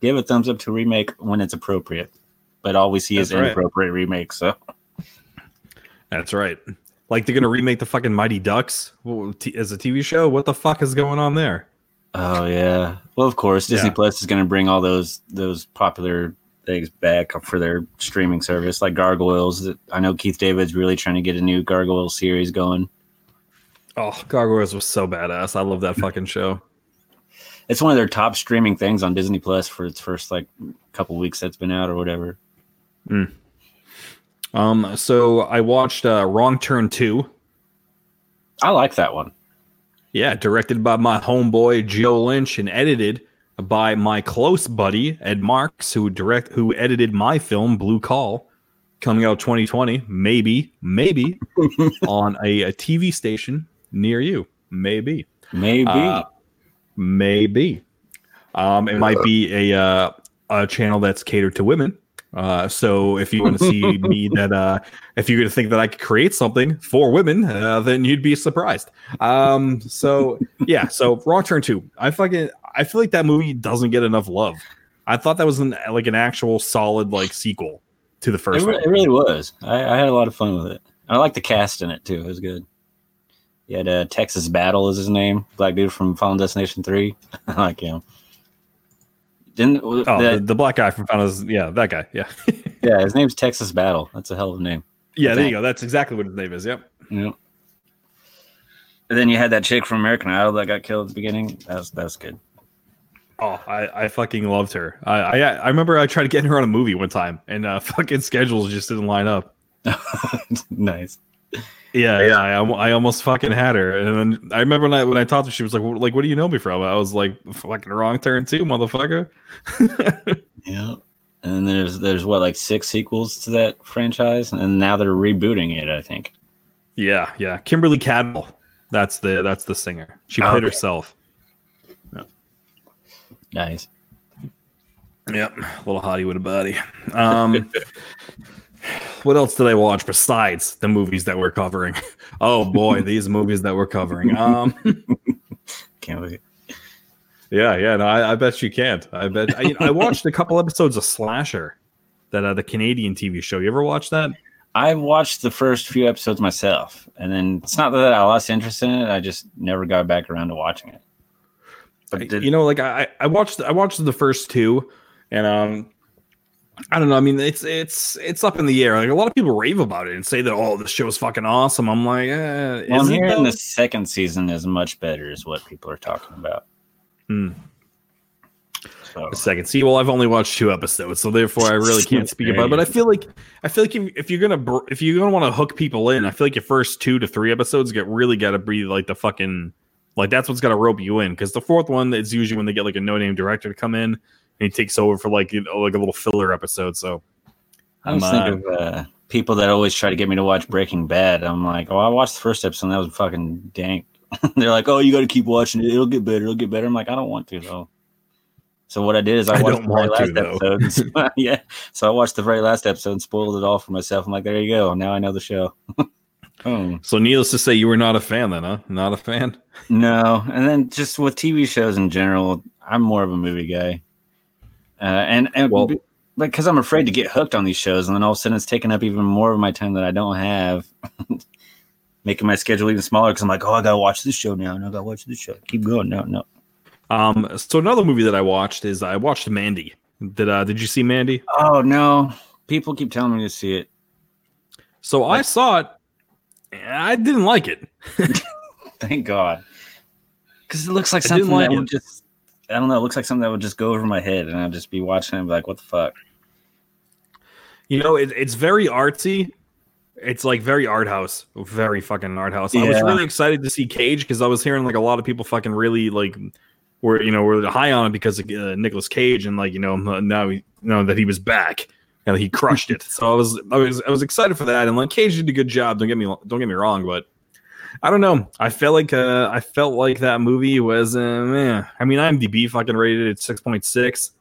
give a thumbs up to remake when it's appropriate. But all we see that's is right. inappropriate remakes. So. That's right. Like they're going to remake the fucking Mighty Ducks as a T V show? What the fuck is going on there? Oh, yeah. Well, of course, Disney yeah. Plus is going to bring all those those popular things back for their streaming service, like Gargoyles. I know Keith David's really trying to get a new Gargoyles series going. Oh, Gargoyles was so badass. I love that fucking show. It's one of their top streaming things on Disney Plus for its first like couple weeks that's been out or whatever. Mm. Um. So I watched uh, Wrong Turn two. I like that one. Yeah, directed by my homeboy Joe Lynch and edited by my close buddy Ed Marks, who direct who edited my film Blue Call, coming out twenty twenty, maybe, maybe on a, a T V station near you, maybe, maybe, uh, maybe. Um, it might be a uh, a channel that's catered to women. Uh, so if you want to see me that, uh, if you're going to think that I could create something for women, uh, then you'd be surprised. Um, so yeah, so Wrong Turn two, I fucking, I feel like that movie doesn't get enough love. I thought that was an, like an actual solid, like sequel to the first it one. Re- it really was. I, I had a lot of fun with it. I liked the cast in it too. It was good. You had uh Texas Battle is his name. Black dude from Final Destination three. I like him. Didn't, oh, the, the black guy from Final Destination. Yeah, that guy. Yeah. Yeah, his name's Texas Battle. That's a hell of a name. Yeah, there you go. That's exactly what his name is. Yep. Yep. And then you had that chick from American Idol that got killed at the beginning. That's that's good. Oh, I, I fucking loved her. I, I I remember I tried to get her on a movie one time, and uh, fucking schedules just didn't line up. Nice. Yeah, yeah. I, I almost fucking had her, and then I remember when I when I talked to her, she was like, well, "Like, what do you know me from?" I was like, "Fucking Wrong Turn too, motherfucker." Yeah, and there's there's what like six sequels to that franchise, and now they're rebooting it. I think. Yeah, yeah. Kimberly Cadwell, that's the that's the singer. She played oh, okay. herself. Yeah. Nice. Yep, little hottie with a body. Um. What else did I watch besides the movies that we're covering? Oh boy, these movies that we're covering. Um, can't wait. Yeah, yeah. No, I, I bet you can't. I bet I, I watched a couple episodes of Slasher, that uh, the Canadian T V show. You ever watch that? I watched the first few episodes myself, and then it's not that I lost interest in it. I just never got back around to watching it. But did- you know, like I, I watched, I watched the first two, and um. I don't know. I mean, it's it's it's up in the air. Like a lot of people rave about it and say that, oh, this show is fucking awesome. I'm like, eh, well, I'm hearing the second season is much better, is what people are talking about. Mm. So. The second season. Well, I've only watched two episodes, so therefore I really can't speak about it. But I feel like I feel like if, if you're gonna if you're gonna want to hook people in, I feel like your first two to three episodes get really got to be like the fucking like that's what's got to rope you in, because the fourth one is usually when they get like a no name director to come in. And he takes over for like you know, like a little filler episode. So I'm I just think uh, of uh, people that always try to get me to watch Breaking Bad. I'm like, oh, I watched the first episode and that was fucking dank. They're like, oh, you got to keep watching it. It'll get better. It'll get better. I'm like, I don't want to though. So what I did is I, I watched the very last to, episode. So, yeah, so I watched the very last episode and spoiled it all for myself. I'm like, there you go. Now I know the show. Oh. So needless to say, you were not a fan then, huh? Not a fan? No. And then just with T V shows in general, I'm more of a movie guy. Uh, and and well, because I'm afraid to get hooked on these shows, and then all of a sudden it's taking up even more of my time that I don't have, making my schedule even smaller. Because I'm like, oh, I gotta watch this show now, and I gotta watch this show. Keep going, no, no. Um, so another movie that I watched is I watched Mandy. Did uh, did you see Mandy? Oh no, people keep telling me to see it. So like, I saw it. And I didn't like it. Thank God, because it looks like I something like that would just. I don't know. It looks like something that would just go over my head, and I'd just be watching it and be like, what the fuck? You know, it, it's very artsy. It's like very art house, very fucking art house. Yeah. I was really excited to see Cage because I was hearing like a lot of people fucking really like were, you know, were high on it because of uh, Nicolas Cage and like, you know, now, he, you know that he was back. and he crushed it. So I was, I was, I was excited for that. And like Cage did a good job. Don't get me, don't get me wrong, but I don't know. I felt like, uh, I felt like that movie was, uh, man. I mean, IMDb fucking rated it six point six.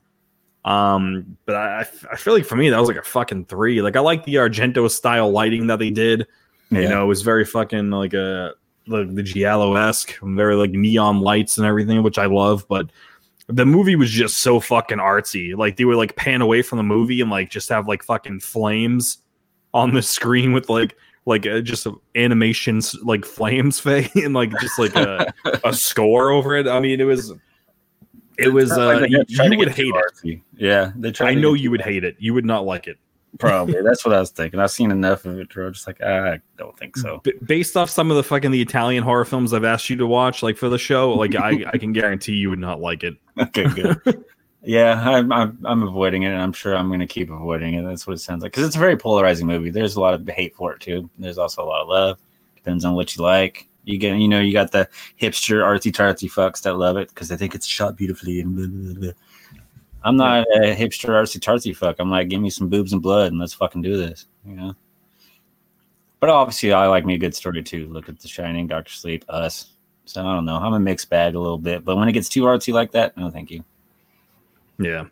Um, but I, I feel like for me that was like a fucking three. Like I like the Argento style lighting that they did. Yeah. You know, it was very fucking like a like the giallo-esque, very like neon lights and everything, which I love. But the movie was just so fucking artsy. Like they would like pan away from the movie and like just have like fucking flames on the screen with like like uh, just animations like flames, Faye, and like just like a, a score over it. I mean, it was. It was, uh, like you, you would hate it. Yeah. They I know you would hate it. You would not like it. Probably. That's what I was thinking. I've seen enough of it. I'm just like, I don't think so. B- based off some of the fucking the Italian horror films I've asked you to watch, like for the show, like I, I can guarantee you would not like it. Okay, good. Yeah. I'm, I'm, I'm avoiding it, and I'm sure I'm going to keep avoiding it. That's what it sounds like. Because it's a very polarizing movie. There's a lot of hate for it, too. There's also a lot of love. Depends on what you like. You get, you know, you got the hipster artsy-tartsy fucks that love it because they think it's shot beautifully. And blah, blah, blah. I'm not a hipster artsy-tartsy fuck. I'm like, give me some boobs and blood and let's fucking do this, you know. But obviously, I like me a good story too. Look at The Shining, Doctor Sleep, Us. So I don't know. I'm a mixed bag a little bit, but when it gets too artsy like that, no, thank you. Yeah,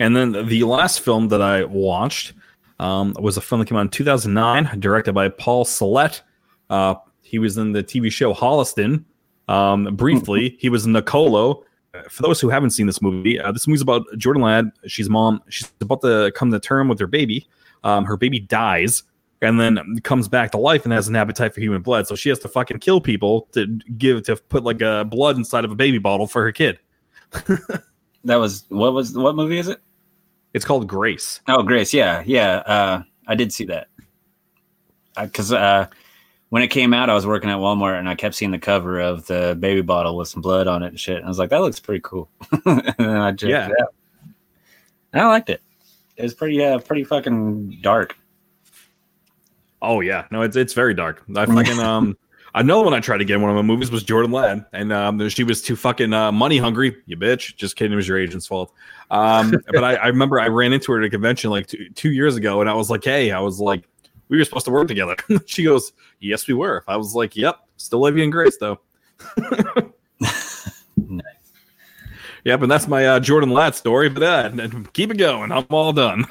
and then the last film that I watched um, was a film that came out in two thousand nine, directed by Paul Sallet. Uh, He was in the T V show Holliston. Um, briefly, he was Nicolo. For those who haven't seen this movie, uh, this movie's about Jordan Ladd. She's mom. She's about to come to term with her baby. Um, her baby dies and then comes back to life and has an appetite for human blood. So she has to fucking kill people to give to put like a blood inside of a baby bottle for her kid. That was what was what movie is it? It's called Grace. Oh, Grace. Yeah, yeah. Uh, I did see that because. Uh, When it came out, I was working at Walmart, and I kept seeing the cover of the baby bottle with some blood on it and shit. And I was like, that looks pretty cool. And then I checked yeah. it out. And I liked it. It was pretty uh, pretty fucking dark. Oh, yeah. No, it's it's very dark. I fucking, um, another one I tried to get in one of my movies was Jordan Ladd. And um, she was too fucking uh, money hungry. You bitch. Just kidding. It was your agent's fault. Um, but I, I remember I ran into her at a convention like two, two years ago, and I was like, hey, I was like, we were supposed to work together. She goes, yes, we were. I was like, yep, still love you in Grace, though. Nice. Yep, and that's my uh, Jordan Ladd story, but uh, keep it going. I'm all done.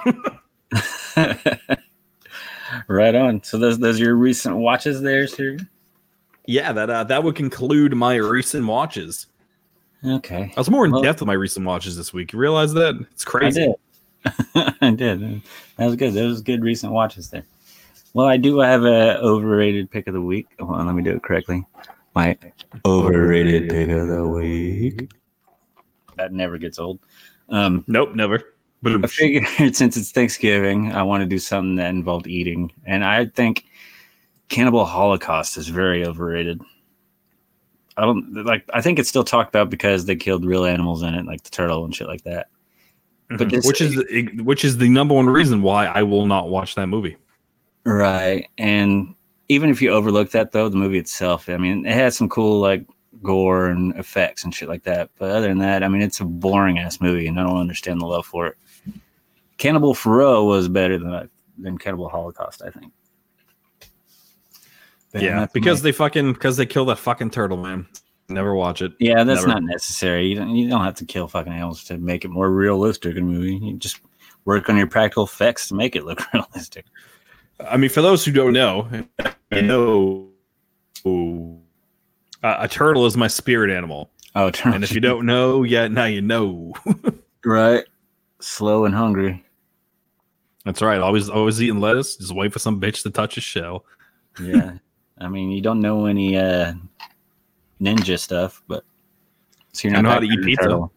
Right on. So those, those are your recent watches there, sir? Yeah, that uh, that would conclude my recent watches. Okay. I was more in well, depth with my recent watches this week. You realize that? It's crazy. I did. I did. That was good. Those good recent watches there. Well, I do have an overrated pick of the week. Hold on, let me do it correctly. My overrated pick of the week. That never gets old. Um, nope, never. I figured since it's Thanksgiving, I want to do something that involved eating. And I think Cannibal Holocaust is very overrated. I don't like. I think it's still talked about because they killed real animals in it, like the turtle and shit like that. Mm-hmm. But this, which is which is the number one reason why I will not watch that movie. Right, and even if you overlook that, though, the movie itself, I mean, it had some cool, like, gore and effects and shit like that, but other than that, I mean, it's a boring-ass movie, and I don't understand the love for it. Cannibal Feroz was better than than Cannibal Holocaust, I think. But yeah, because they fucking, because they kill that fucking turtle, man. Never watch it. Yeah, that's Never. Not necessary. You don't, you don't have to kill fucking animals to make it more realistic in a movie. You just work on your practical effects to make it look realistic. I mean, for those who don't know, I know uh, a turtle is my spirit animal. Oh, turtle. And if you don't know yet, now you know. Right. Slow and hungry. That's right. Always always eating lettuce. Just wait for some bitch to touch his shell. Yeah. I mean, you don't know any uh, ninja stuff, but so you're not I know how to eat pizza.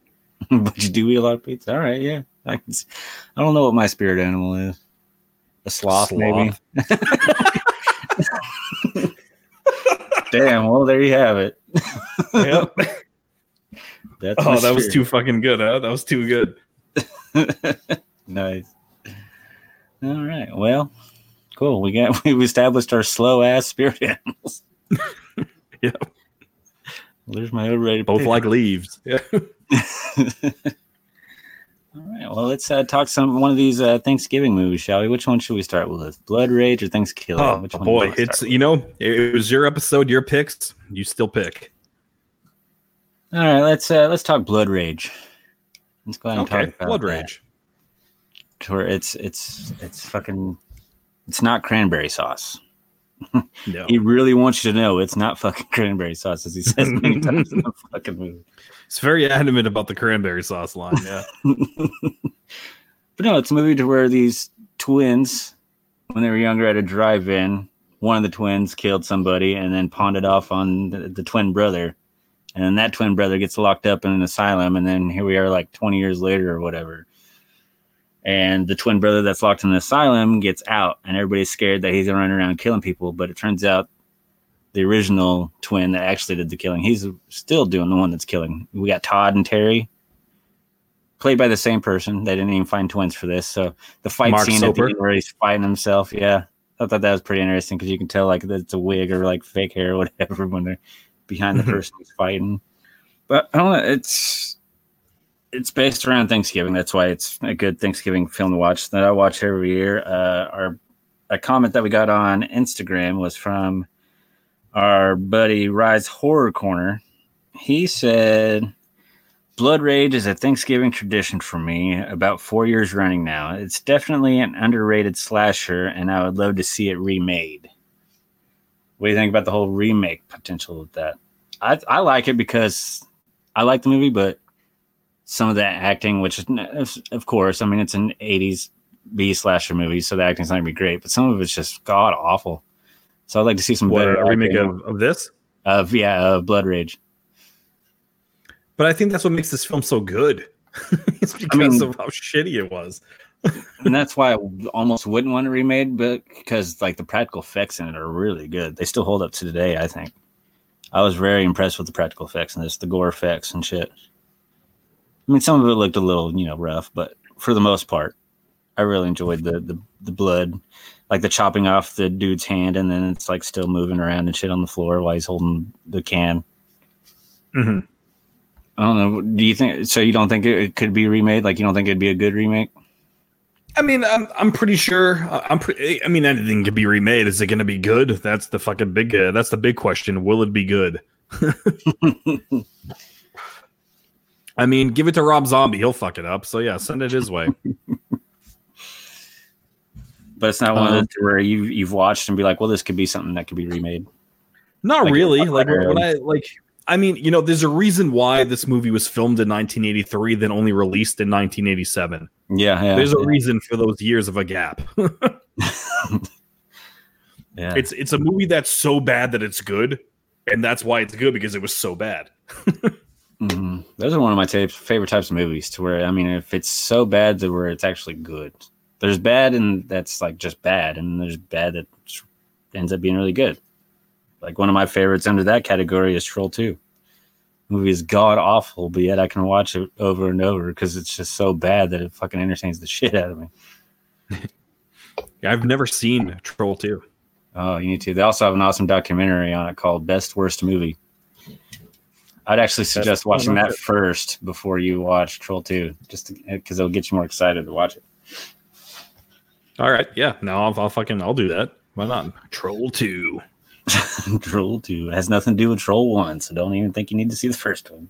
But you do eat a lot of pizza. All right. Yeah. I, can see. I don't know what my spirit animal is. A sloth, sloth, maybe. Damn, well, there you have it. Yep. That's oh, that spirit. Was too fucking good, huh? That was too good. Nice. All right, well, cool. We got we established our slow-ass spirit animals. Yep. Well, there's my overrated. Both pick. Like leaves. Yeah. All right. Well, let's uh, talk some one of these uh, Thanksgiving movies, shall we? Which one should we start with? Blood Rage or Thanksgiving? Oh, Which one boy, it's with? You know, it was your episode, your picks. You still pick. All right, let's uh, let's talk Blood Rage. Let's go ahead and okay. talk about Blood Rage. That. It's it's it's fucking. It's not cranberry sauce. No. He really wants you to know it's not fucking cranberry sauce, as he says many times in the fucking movie. It's very adamant about the cranberry sauce line, yeah. But no, it's a movie to where these twins, when they were younger at a drive-in, one of the twins killed somebody and then pawned it off on the, the twin brother. And then that twin brother gets locked up in an asylum, and then here we are like twenty years later or whatever. And the twin brother that's locked in the asylum gets out, and everybody's scared that he's going to run around killing people. But it turns out the original twin that actually did the killing, he's still doing the one that's killing. We got Todd and Terry, played by the same person. They didn't even find twins for this. So the fight Mark scene at the end where he's fighting himself, yeah. I thought that was pretty interesting because you can tell like it's a wig or like fake hair or whatever when they're behind the person who's fighting. But I don't know, it's... It's based around Thanksgiving. That's why it's a good Thanksgiving film to watch that I watch every year. Uh, our a comment that we got on Instagram was from our buddy Rise Horror Corner. He said, Blood Rage is a Thanksgiving tradition for me about four years running now. It's definitely an underrated slasher, and I would love to see it remade. What do you think about the whole remake potential of that? I, I like it because I like the movie, but some of that acting, which is, of course, I mean, it's an eighties B slasher movie, so the acting's not going to be great, but some of it's just god awful. So I'd like to see some what, better. A remake of, of this? Of, yeah, of Blood Rage. But I think that's what makes this film so good. It's because I mean, of how shitty it was. And that's why I almost wouldn't want it remade, but because like the practical effects in it are really good. They still hold up to today, I think. I was very impressed with the practical effects in this, the gore effects and shit. I mean, some of it looked a little, you know, rough, but for the most part, I really enjoyed the, the, the blood, like the chopping off the dude's hand, and then it's like still moving around and shit on the floor while he's holding the can. Mm-hmm. I don't know. Do you think? So you don't think it, it could be remade? Like you don't think it'd be a good remake? I mean, I'm I'm pretty sure. I'm pre- I mean, anything could be remade. Is it going to be good? That's the fucking big. Uh, that's the big question. Will it be good? I mean, give it to Rob Zombie. He'll fuck it up. So, yeah, send it his way. But it's not one um, of those where you, you've watched and be like, well, this could be something that could be remade. Not like, really. Like, when I, like, I mean, you know, there's a reason why this movie was filmed in nineteen eighty-three, then only released in nineteen eighty-seven. Yeah. yeah there's yeah. a reason for those years of a gap. Yeah. It's, it's a movie that's so bad that it's good. And that's why it's good, because it was so bad. Mm-hmm. Those are one of my t- favorite types of movies to where, I mean, if it's so bad to where it's actually good, there's bad and that's like just bad. And there's bad that ends up being really good. Like one of my favorites under that category is Troll two. The movie is god awful, but yet I can watch it over and over because it's just so bad that it fucking entertains the shit out of me. I've never seen Troll two. Oh, you need to. They also have an awesome documentary on it called Best Worst Movie. I'd actually suggest watching that first before you watch Troll two, just because it'll get you more excited to watch it. All right, yeah, no, I'll, I'll fucking I'll do that. Why not? Troll two, Troll two it has nothing to do with Troll one, so don't even think you need to see the first one.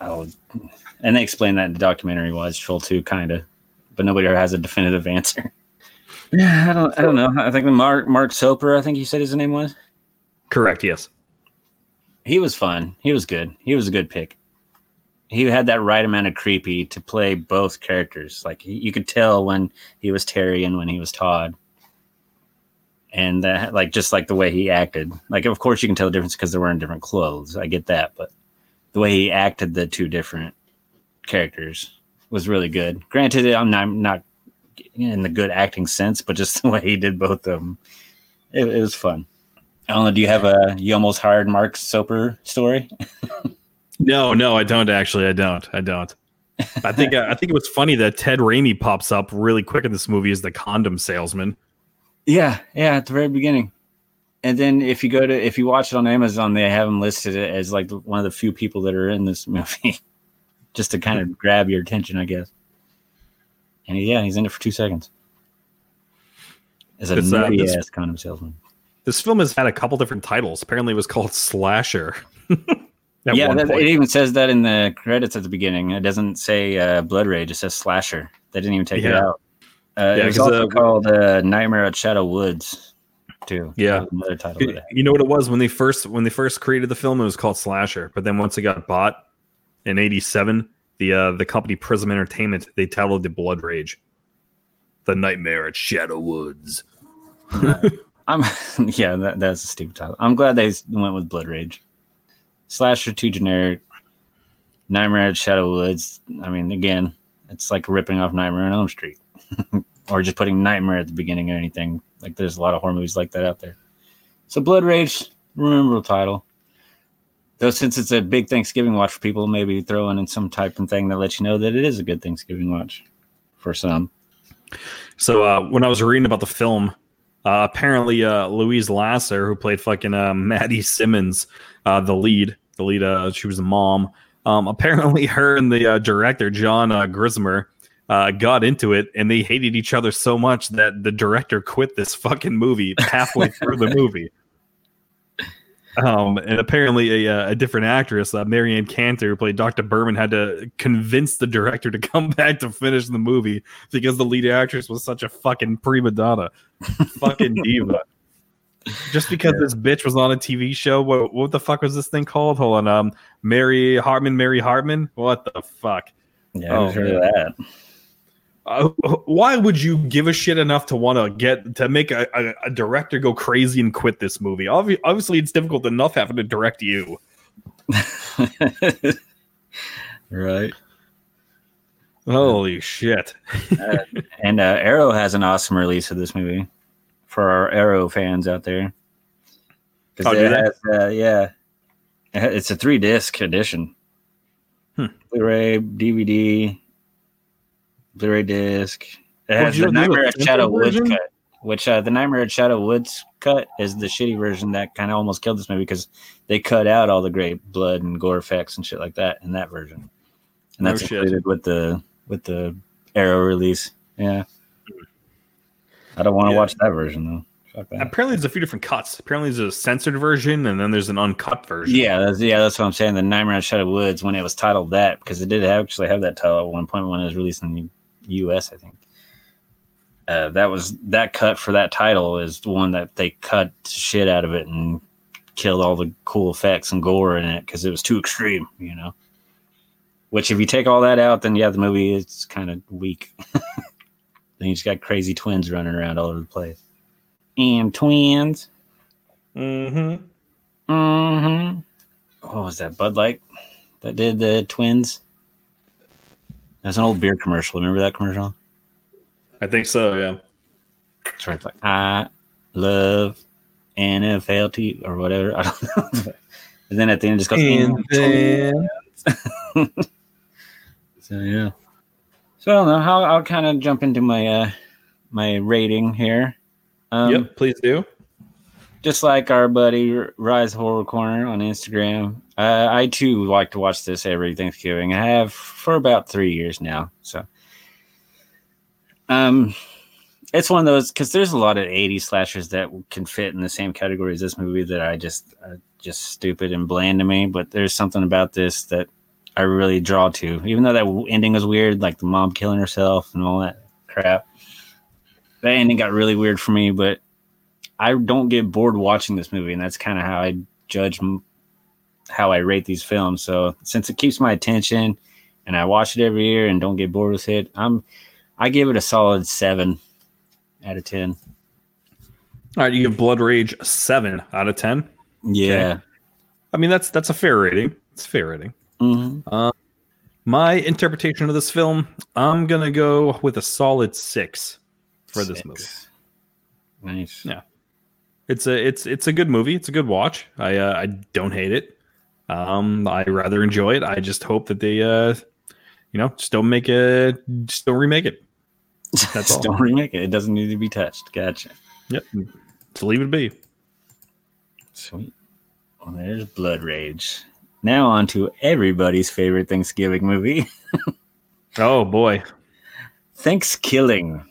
I'll, and they explain that in the documentary wise Troll two, kind of, but nobody ever has a definitive answer. Yeah, I don't, I don't know. I think the Mark Mark Soper, I think you said his name was. Correct. Yes. He was fun. He was good. He was a good pick. He had that right amount of creepy to play both characters. Like he, you could tell when he was Terry and when he was Todd, and that, like just like the way he acted. Like of course you can tell the difference because they're wearing different clothes. I get that, but the way he acted the two different characters was really good. Granted, I'm not, I'm not in the good acting sense, but just the way he did both of them, it, it was fun. I don't know. Do you have a you almost hired Mark Soper story? no, no, I don't actually. I don't. I don't. I think I think it was funny that Ted Raimi pops up really quick in this movie as the condom salesman. Yeah, yeah, at the very beginning. And then if you go to if you watch it on Amazon, they have him listed as like one of the few people that are in this movie. just to kind of grab your attention, I guess. And he, yeah, he's in it for two seconds. As a nutty uh, ass condom salesman. This film has had a couple different titles. Apparently, it was called Slasher. Yeah, that, it even says that in the credits at the beginning. It doesn't say uh, Blood Rage. It says Slasher. They didn't even take yeah. it out. Uh, yeah, it was also uh, called uh, Nightmare at Shadow Woods, too. Yeah, another title. It, of that. You know what it was when they first when they first created the film? It was called Slasher, but then once it got bought in eighty-seven, the uh, the company Prism Entertainment, they titled it Blood Rage, The Nightmare at Shadow Woods. uh, I'm yeah, that, that's a stupid title. I'm glad they went with Blood Rage. Slasher too generic. Nightmare at Shadow Woods. I mean, again, it's like ripping off Nightmare on Elm Street. Or just putting Nightmare at the beginning or anything. Like, there's a lot of horror movies like that out there. So Blood Rage, rememberable title. Though since it's a big Thanksgiving watch for people, maybe throwing in some type of thing that lets you know that it is a good Thanksgiving watch for some. So uh, when I was reading about the film, uh, apparently uh, Louise Lasser, who played fucking uh, Maddie Simmons, uh, the lead, the lead, uh, she was the mom. Um, apparently her and the uh, director, John uh, Grismer, Uh, got into it, and they hated each other so much that the director quit this fucking movie halfway through the movie. Um, and apparently a, a different actress, uh, Marianne Cantor, who played Doctor Berman, had to convince the director to come back to finish the movie because the lead actress was such a fucking prima donna. Fucking diva. Just because yeah. this bitch was on a T V show, what, what the fuck was this thing called? Hold on. Um, Mary Hartman, Mary Hartman? What the fuck? Yeah, oh, I heard of that. Uh, why would you give a shit enough to want to get to make a, a, a director go crazy and quit this movie? Obvi- obviously, it's difficult enough having to direct you. Right. Holy shit. uh, and uh, Arrow has an awesome release of this movie for our Arrow fans out there. Oh, do that? Has, uh, yeah. It's a three disc edition. Hmm. Blu-ray, D V D. Blu-ray disc. It has the Nightmare at Shadow Woods cut, which uh, the Nightmare at Shadow Woods cut is the shitty version that kind of almost killed this movie because they cut out all the great blood and gore effects and shit like that in that version, and that's no included with the with the Arrow release. Yeah, I don't want to yeah. watch that version though. Fuck that. Apparently, there's a few different cuts. Apparently, there's a censored version, and then there's an uncut version. Yeah, that's, yeah, that's what I'm saying. The Nightmare at Shadow Woods, when it was titled that, because it did actually have that title at one point when it was released in the U S I think uh, that was that cut for that title is the one that they cut shit out of it and killed all the cool effects and gore in it because it was too extreme, you know. Which, if you take all that out, then yeah, the movie is kind of weak. Then you just got crazy twins running around all over the place. And twins. Mm-hmm. Mm-hmm. What was that, Bud Light? That did the twins. That's an old beer commercial. Remember that commercial? I think so, yeah. That's right. It's like, I love N F L T V or whatever. I don't know. And then at the end, it just goes, and so, yeah. So, I don't know. I'll, I'll kind of jump into my uh, my rating here. Um, yep, please do. Just like our buddy Rise Horror Corner on Instagram, uh, I too like to watch this every Thanksgiving. I have for about three years now. So, um, it's one of those because there's a lot of eighties slashers that can fit in the same category as this movie that I just uh, just stupid and bland to me. But there's something about this that I really draw to, even though that ending was weird, like the mom killing herself and all that crap. That ending got really weird for me, but I don't get bored watching this movie, and that's kind of how I judge m- how I rate these films. So since it keeps my attention and I watch it every year and don't get bored with it, I'm, I give it a solid seven out of ten. All right. You give Blood Rage a seven out of ten. Yeah. Okay. I mean, that's, that's a fair rating. It's a fair rating. Mm-hmm. Uh, my interpretation of this film, I'm going to go with a solid six for six. This movie. Nice. Yeah. It's a it's it's a good movie. It's a good watch. I uh, I don't hate it. Um, I rather enjoy it. I just hope that they, uh, you know, just don't make it. Just don't remake it. That's just all. Don't remake it. It doesn't need to be touched. Gotcha. Yep. So leave it be. Sweet. Well, there's Blood Rage. Now on to everybody's favorite Thanksgiving movie. Oh, boy. Thankskilling.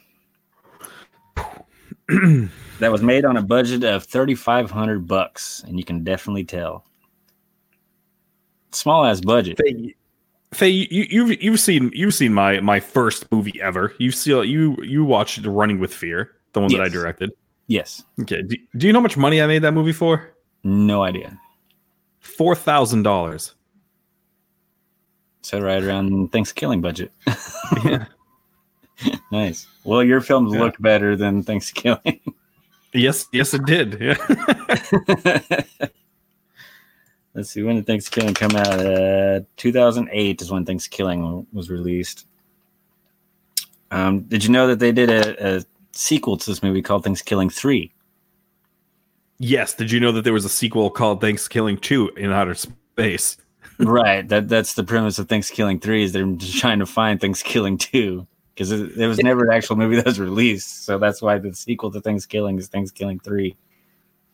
That was made on a budget of thirty-five hundred bucks, and you can definitely tell. Small ass budget. Faye, Faye you, you've you've seen you've seen my my first movie ever. You've seen you you watched Running with Fear, the one yes. that I directed. Yes. Okay. Do, do you know how much money I made that movie for? No idea. Four thousand dollars. So right around Thanksgiving budget. Yeah. Nice. Well, your films yeah. look better than Thanksgiving. yes, yes, it did. Yeah. Let's see, when did Thanksgiving come out? Uh, two thousand eight is when Thanksgiving was released. Um, did you know that they did a, a sequel to this movie called Thanksgiving three? Yes. Did you know that there was a sequel called Thanksgiving two in outer space? Right. That that's the premise of Thanksgiving three, is they're just trying to find Thanksgiving two. Because there was never an actual movie that was released, so that's why the sequel to Thanksgiving is Thanksgiving three,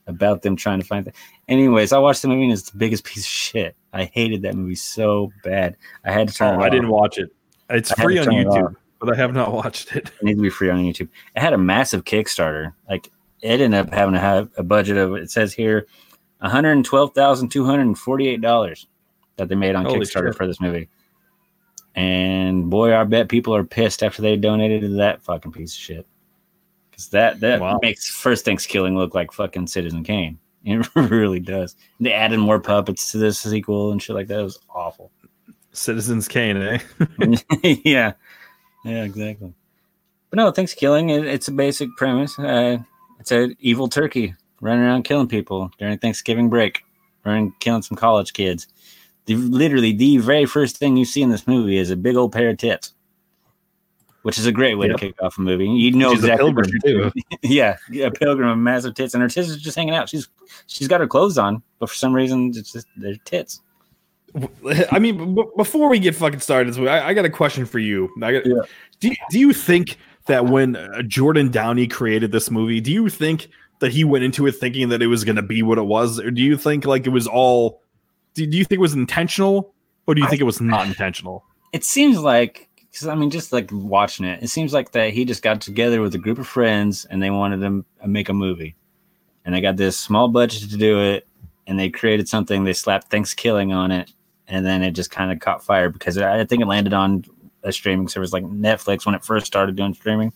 about them trying to find it. Anyways, I watched the movie and it's the biggest piece of shit. I hated that movie so bad. I had to turn. Oh, it I off. didn't watch it. It's I free on YouTube, but I have not watched it. It needs to be free on YouTube. It had a massive Kickstarter. Like it ended up having to have a budget of, it says here, one hundred twelve thousand two hundred forty-eight dollars that they made on Holy Kickstarter shit. for this movie. And boy, I bet people are pissed after they donated to that fucking piece of shit. Because that, that wow. makes first Thanksgiving look like fucking Citizen Kane. It really does. They added more puppets to this sequel and shit like that. It was awful. Citizen's Kane, eh? Yeah. Yeah, exactly. But no, Thanksgiving, it, it's a basic premise. Uh, it's an evil turkey running around killing people during Thanksgiving break. Running, killing some college kids. The, literally, the very first thing you see in this movie is a big old pair of tits, which is a great way yep. to kick off a movie. You know she's exactly a pilgrim, what you're doing. Yeah, a pilgrim of massive tits, and her tits are just hanging out. She's she's got her clothes on, but for some reason, it's just their tits. I mean, b- before we get fucking started, I, I got a question for you. I got, yeah. do, do you think that when uh, Jordan Downey created this movie, do you think that he went into it thinking that it was going to be what it was, or do you think like it was all? Do you think it was intentional, or do you think it was not intentional? It seems like, because I mean, just like watching it, it seems like that he just got together with a group of friends and they wanted to make a movie. And they got this small budget to do it, and they created something, they slapped Thanksgiving on it, and then it just kind of caught fire because I think it landed on a streaming service like Netflix when it first started doing streaming.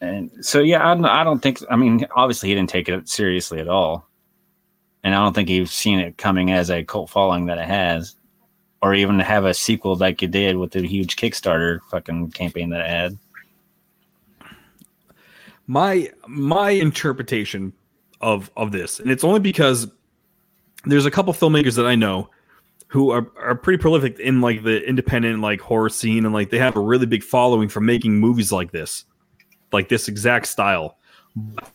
And so, yeah, I don't, I don't think, I mean, obviously he didn't take it seriously at all. And I don't think you've seen it coming as a cult following that it has, or even have a sequel like you did with the huge Kickstarter fucking campaign that it had. My my interpretation of, of this, and it's only because there's a couple filmmakers that I know who are, are pretty prolific in like the independent like horror scene, and like they have a really big following for making movies like this, like this exact style. But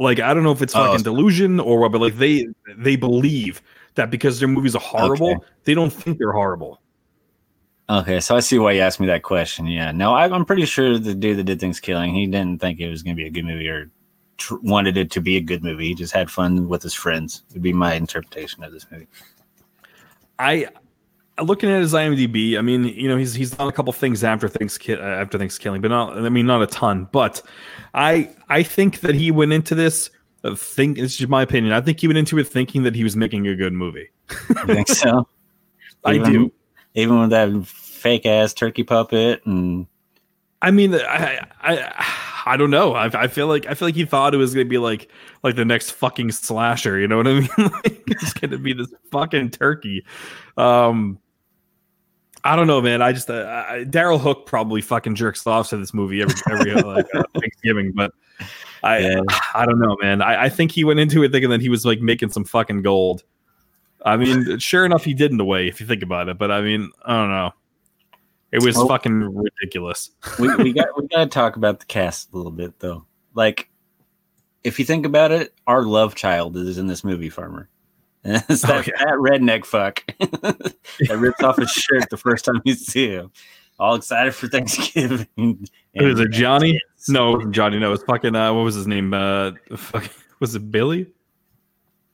like, I don't know if it's fucking oh. delusion or what, but like they they believe that because their movies are horrible, okay. they don't think they're horrible. Okay, so I see why you asked me that question. Yeah, no, I, I'm pretty sure the dude that did Thanksgiving, he didn't think it was going to be a good movie or tr- wanted it to be a good movie. He just had fun with his friends. Would be my interpretation of this movie. I looking at his IMDb. I mean, you know, he's he's done a couple things after Thanksgiving, after Thanksgiving, but not. I mean, not a ton, but. I I think that he went into this uh, think it's just my opinion. I think he went into it thinking that he was making a good movie. I think so. I even, do. Even with that fake ass turkey puppet, and I mean, I I I don't know. I I feel like I feel like he thought it was gonna be like like the next fucking slasher. You know what I mean? Like, it's gonna be this fucking turkey. Um, I don't know, man. I just uh, Daryl Hook probably fucking jerks off to this movie every every like, uh, Thanksgiving, but I yeah. I don't know, man. I, I think he went into it thinking that he was like making some fucking gold. I mean, sure enough, he did in a way if you think about it. But I mean, I don't know. It was oh. fucking ridiculous. we we got we got to talk about the cast a little bit though. Like, if you think about it, our love child is in this movie, Farmer. It's that, okay. that redneck fuck that ripped off his shirt the first time you see him. All excited for Thanksgiving. And was it Johnny? Kids. No, Johnny. No, it's fucking. Uh, what was his name? Uh, fuck, was it Billy?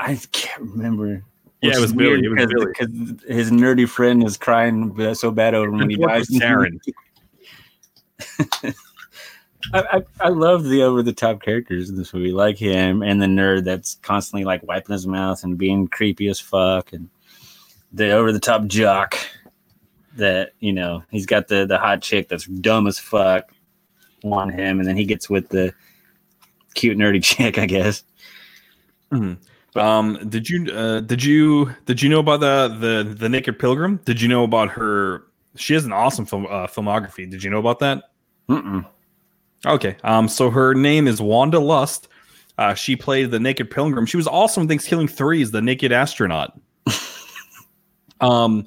I can't remember. Yeah, it was Billy. It was cause, Billy because his nerdy friend is crying so bad over him when he dies. Sharon. I, I I love the over the top characters in this movie, like him and the nerd that's constantly like wiping his mouth and being creepy as fuck, and the over the top jock that, you know, he's got the the hot chick that's dumb as fuck on him, and then he gets with the cute nerdy chick, I guess. Mm-hmm. Um, did you uh, did you did you know about the, the the Naked Pilgrim? Did you know about her? She has an awesome film, uh, filmography. Did you know about that? Mm-mm. Okay. Um. So her name is Wanda Lust. Uh, she played the Naked Pilgrim. She was also in Thankskilling three as the Naked Astronaut. um,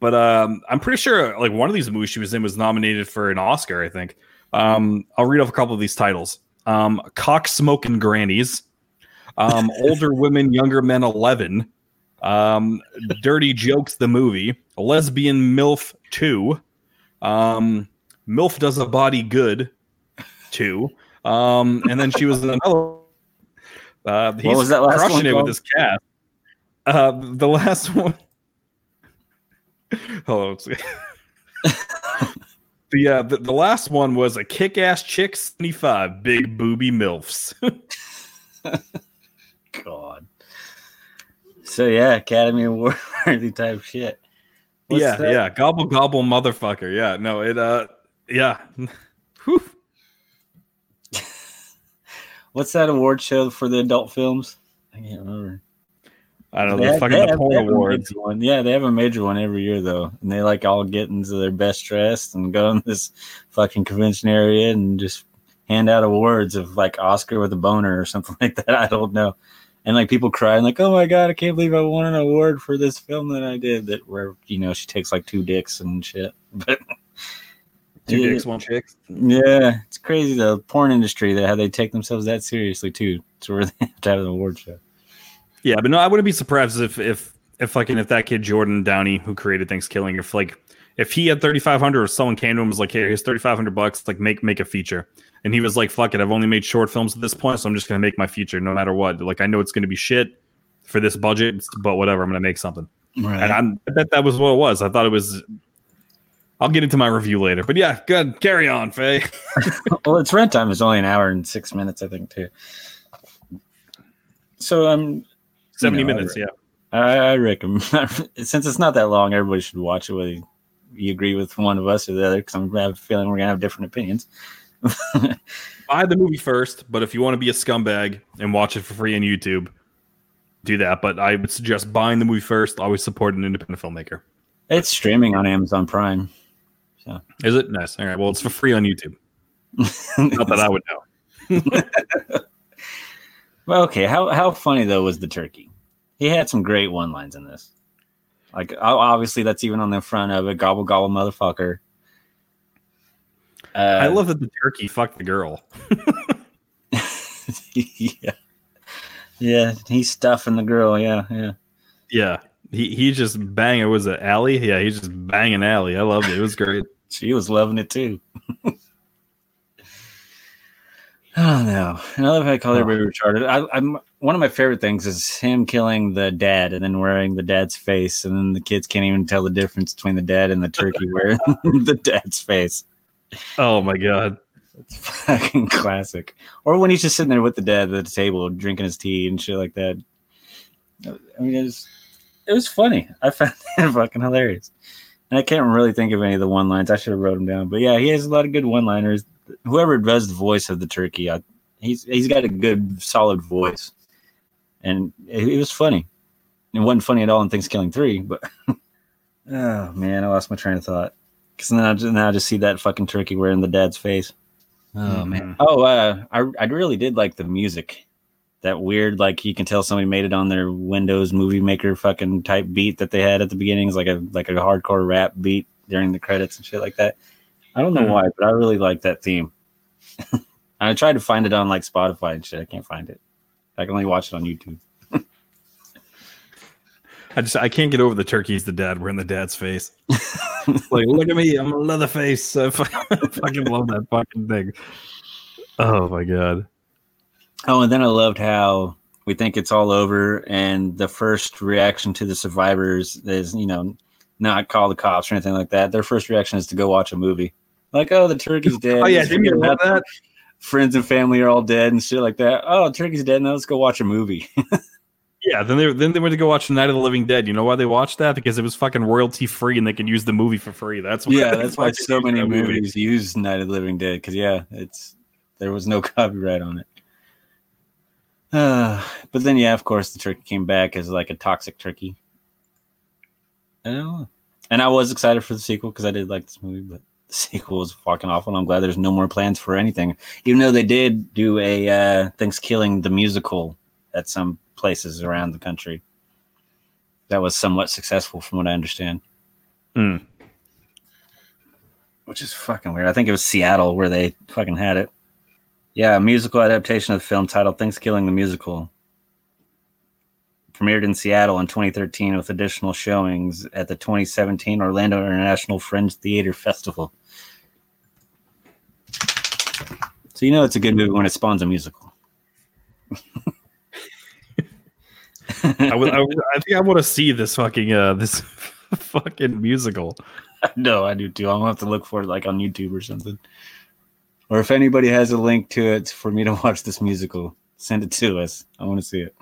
but um, I'm pretty sure like one of these movies she was in was nominated for an Oscar, I think. Um, I'll read off a couple of these titles. Um, Cock Smokin' Grannies. Um, Older Women, Younger Men eleven, um, Dirty Jokes the Movie, Lesbian MILF two, um, MILF Does a Body Good two, um, and then she was in another. Uh, he's what was that last crushing one it called? With his cat. Uh, the last one. Hello. the, uh, the the last one was a kick-ass chick seventy-five big booby MILFs. God. So yeah, Academy Award worthy type shit. What's yeah, that? yeah, gobble gobble motherfucker. Yeah, no, it. Uh, yeah. What's that award show for the adult films? I can't remember. I don't know. They, the fucking the porn awards. One. Yeah, they have a major one every year though, and they like all get into their best dressed and go in this fucking convention area and just hand out awards of like Oscar with a boner or something like that. I don't know. And like people crying like, oh my God, I can't believe I won an award for this film that I did that where, you know, she takes like two dicks and shit. But two yeah, dicks, one chick. Yeah. It's crazy. The porn industry, that how they take themselves that seriously too. To where they have to have an award show. Yeah. But no, I wouldn't be surprised if, if, if fucking, if that kid, Jordan Downey, who created Thankskilling, if like, if he had thirty-five hundred or someone came to him and was like, hey, here's thirty-five hundred bucks, like make, make a feature. And he was like, fuck it, I've only made short films at this point, so I'm just going to make my feature no matter what. Like, I know it's going to be shit for this budget, but whatever, I'm going to make something. Right. And I'm, I bet that was what it was. I thought it was, I'll get into my review later. But yeah, good. Carry on, Faye. Well, it's rent time. It's only an hour and six minutes, I think, too. So I'm... Um, seventy you know, minutes, I re- yeah. I, I recommend. Since it's not that long, everybody should watch it whether you, you agree with one of us or the other, because I'm I have a feeling we're going to have different opinions. Buy the movie first, but if you want to be a scumbag and watch it for free on YouTube, do that. But I would suggest buying the movie first. Always support an independent filmmaker. It's streaming on Amazon Prime. So. Is it? Nice. All right. Well, it's for free on YouTube. Not that I would know. Well, okay. How how funny though was the turkey? He had some great one-liners in this. Like obviously, that's even on the front of it. Gobble gobble, motherfucker. Uh, I love that the turkey fucked the girl. yeah, yeah, he's stuffing the girl. Yeah, yeah, yeah. He he just banging. Was it Allie? Yeah, he's just banging Allie. I loved it. It was great. She was loving it too. Oh no! And I love how I call everybody retarded. I, I'm one of my favorite things is him killing the dad and then wearing the dad's face, and then the kids can't even tell the difference between the dad and the turkey wearing the dad's face. Oh my God. It's fucking classic. Or when he's just sitting there with the dad at the table drinking his tea and shit like that. I mean, it was, it was funny. I found that fucking hilarious. And I can't really think of any of the one-liners. I should have wrote them down. But yeah, he has a lot of good one-liners. Whoever does the voice of the turkey, I, he's he's got a good, solid voice. And it, it was funny. It wasn't funny at all in Thankskilling three, but... Oh, man, I lost my train of thought. Because now, now I just see that fucking turkey wearing the dad's face. Oh, man. Oh, uh, I I really did like the music. That weird, like, you can tell somebody made it on their Windows Movie Maker fucking type beat that they had at the beginning. It's like a, like a hardcore rap beat during the credits and shit like that. I don't know why, but I really like that theme. I tried to find it on, like, Spotify and shit. I can't find it. I can only watch it on YouTube. I just I can't get over the turkeys the dad wearing the dad's face. Like, look at me, I'm a leather face. I fucking love that fucking thing. Oh my God. Oh, and then I loved how We think it's all over, and the first reaction to the survivors is, you know, not call the cops or anything like that. Their first reaction is to go watch a movie. Like, oh, the turkey's dead. Oh, yeah, didn't you know that? Friends and family are all dead and shit like that. Oh, turkey's dead. Now let's go watch a movie. Yeah, then they then they went to go watch The Night of the Living Dead. You know why they watched that? Because it was fucking royalty free and they could use the movie for free. That's why. Yeah, that's why so many movies use Night of the Living Dead. Because, yeah, it's there was no copyright on it. Uh, but then, yeah, of course, the turkey came back as like a toxic turkey. I don't know. And I was excited for the sequel because I did like this movie, but the sequel was fucking awful. And I'm glad there's no more plans for anything. Even though they did do a uh, Thankskilling the musical at some places around the country. That was somewhat successful from what I understand. Mm. Which is fucking weird. I think it was Seattle where they fucking had it. Yeah, a musical adaptation of the film titled Thankskilling the Musical. Premiered in Seattle in twenty thirteen with additional showings at the twenty seventeen Orlando International Fringe Theater Festival. So you know it's a good movie when it spawns a musical. I, would, I, would, I think I want to see this fucking uh, this fucking musical. No, I do too. I'm gonna have to look for it like on YouTube or something. Or if anybody has a link to it for me to watch this musical, send it to us. I want to see it.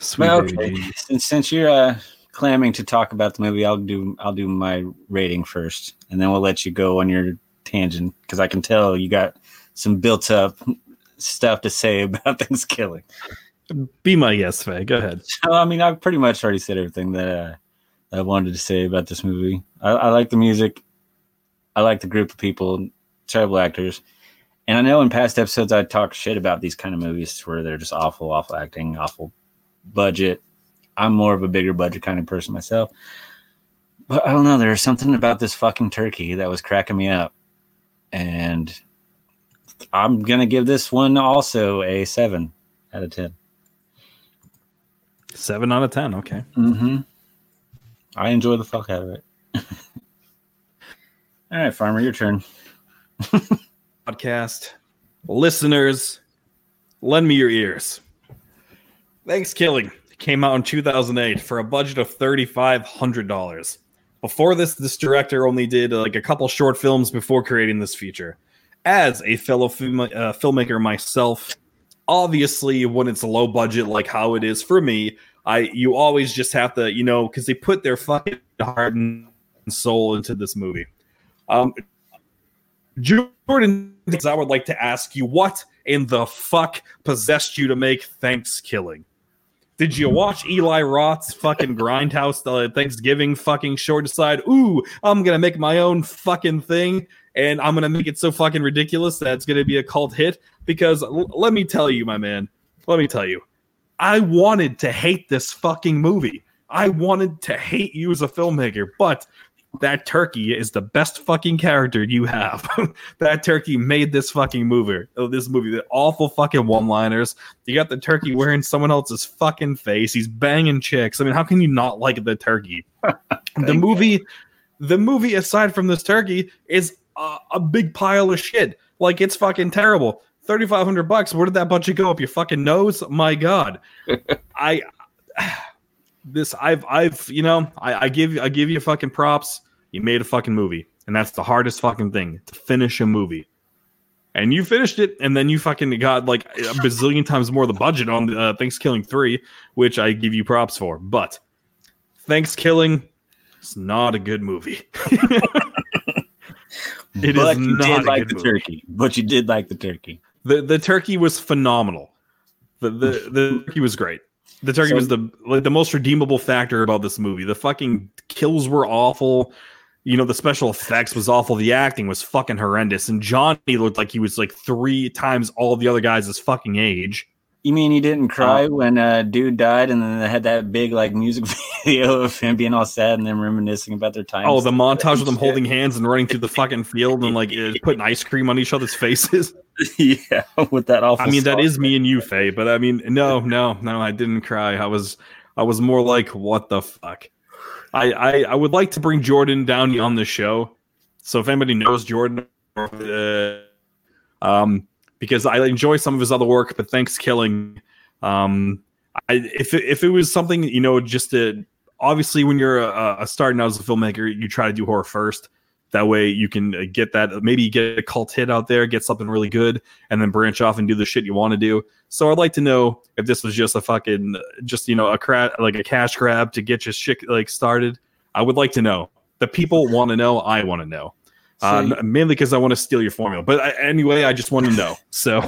Sweet. Well, okay. Since since you're uh, clamming to talk about the movie, I'll do I'll do my rating first, and then we'll let you go on your tangent because I can tell you got some built up stuff to say about Thankskilling. Be my guest, Faye. Go ahead. So, I mean, I've pretty much already said everything that, uh, that I wanted to say about this movie. I, I like the music. I like the group of people. Terrible actors. And I know in past episodes I talk shit about these kind of movies where they're just awful, awful acting, awful budget. I'm more of a bigger budget kind of person myself. But I don't know. There's something about this fucking turkey that was cracking me up. And I'm going to give this one also a seven out of ten. seven out of ten. Okay. Mm-hmm. I enjoy the fuck out of it. All right, Farmer, your turn. Podcast listeners, lend me your ears. Thankskilling came out in two thousand eight for a budget of three thousand five hundred dollars. Before this, this director only did like a couple short films before creating this feature. As a fellow film, uh, filmmaker myself, obviously when it's a low budget like how it is for me, I you always just have to, you know, because they put their fucking heart and soul into this movie. Um Jordan, I would like to ask you, what in the fuck possessed you to make Thankskilling? Did you watch Eli Roth's fucking Grindhouse uh, Thanksgiving fucking short? Decide, ooh, I'm gonna make my own fucking thing, and I'm gonna make it so fucking ridiculous that it's gonna be a cult hit. Because l- let me tell you, my man, let me tell you, I wanted to hate this fucking movie. I wanted to hate you as a filmmaker, but that turkey is the best fucking character you have. That turkey made this fucking movie. Oh, this movie, the awful fucking one-liners. You got the turkey wearing someone else's fucking face. He's banging chicks. I mean, how can you not like the turkey? the movie, you. the movie, aside from this turkey, is a, a big pile of shit. Like, it's fucking terrible. thirty-five hundred bucks. Where did that budget go? Up your fucking nose? My God. I. This I've I've you know I, I give I give you fucking props. You made a fucking movie, and that's the hardest fucking thing, to finish a movie. And you finished it, and then you fucking got like a bazillion times more the budget on uh, Thankskilling three, which I give you props for. But Thankskilling, it's not a good movie. It but is you not did a like good the movie. Turkey, but you did like the turkey. The the turkey was phenomenal. The the the turkey was great. The turkey so, was the like the most redeemable factor about this movie. The fucking kills were awful. You know, the special effects was awful. The acting was fucking horrendous. And Johnny looked like he was like three times all the other guys his fucking age. You mean he didn't cry um, when uh, dude died and then they had that big like music video of him being all sad and then reminiscing about their time? Oh, the montage of them holding hands and running through the fucking field and like putting ice cream on each other's faces. Yeah, with that awful. I mean, that is me and you, Faye. But I mean, no, no, no, I didn't cry. I was, I was more like, what the fuck? I, I, I would like to bring Jordan down on the show. So if anybody knows Jordan, uh, um. Because I enjoy some of his other work, but Thankskilling Um, I, if it, if it was something, you know, just to, obviously when you're a, a starting out as a filmmaker, you try to do horror first. That way you can get that, maybe get a cult hit out there, get something really good, and then branch off and do the shit you want to do. So I'd like to know if this was just a fucking, just, you know, a cra- like a cash grab to get your shit like started. I would like to know. The people want to know. I want to know. Um, mainly because I want to steal your formula. But I, anyway, I just want to know. So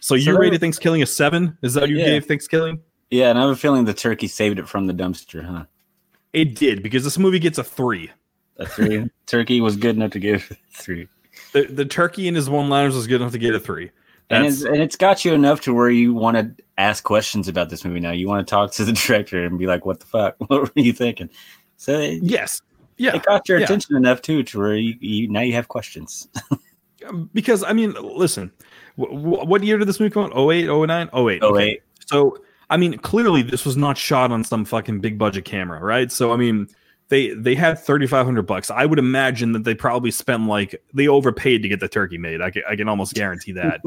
so you so, rated Thankskilling a seven? Is that what you yeah. gave Thankskilling? Yeah, and I have a feeling the turkey saved it from the dumpster, huh? It did, because this movie gets a three. A three? Turkey was good enough to give a three. The, the turkey and his one-liners was good enough to get a three. That's, and, it's, and it's got you enough to where you want to ask questions about this movie now. You want to talk to the director and be like, what the fuck? What were you thinking? So it, Yes. Yeah, it caught your attention yeah. enough too, to where you, you now you have questions. Because I mean, listen, w- w- what year did this movie come out? oh eight, oh nine, oh eight oh eight So I mean, clearly this was not shot on some fucking big budget camera, right? So I mean, they they had thirty-five hundred bucks. I would imagine that they probably spent like they overpaid to get the turkey made. I can, I can almost guarantee that.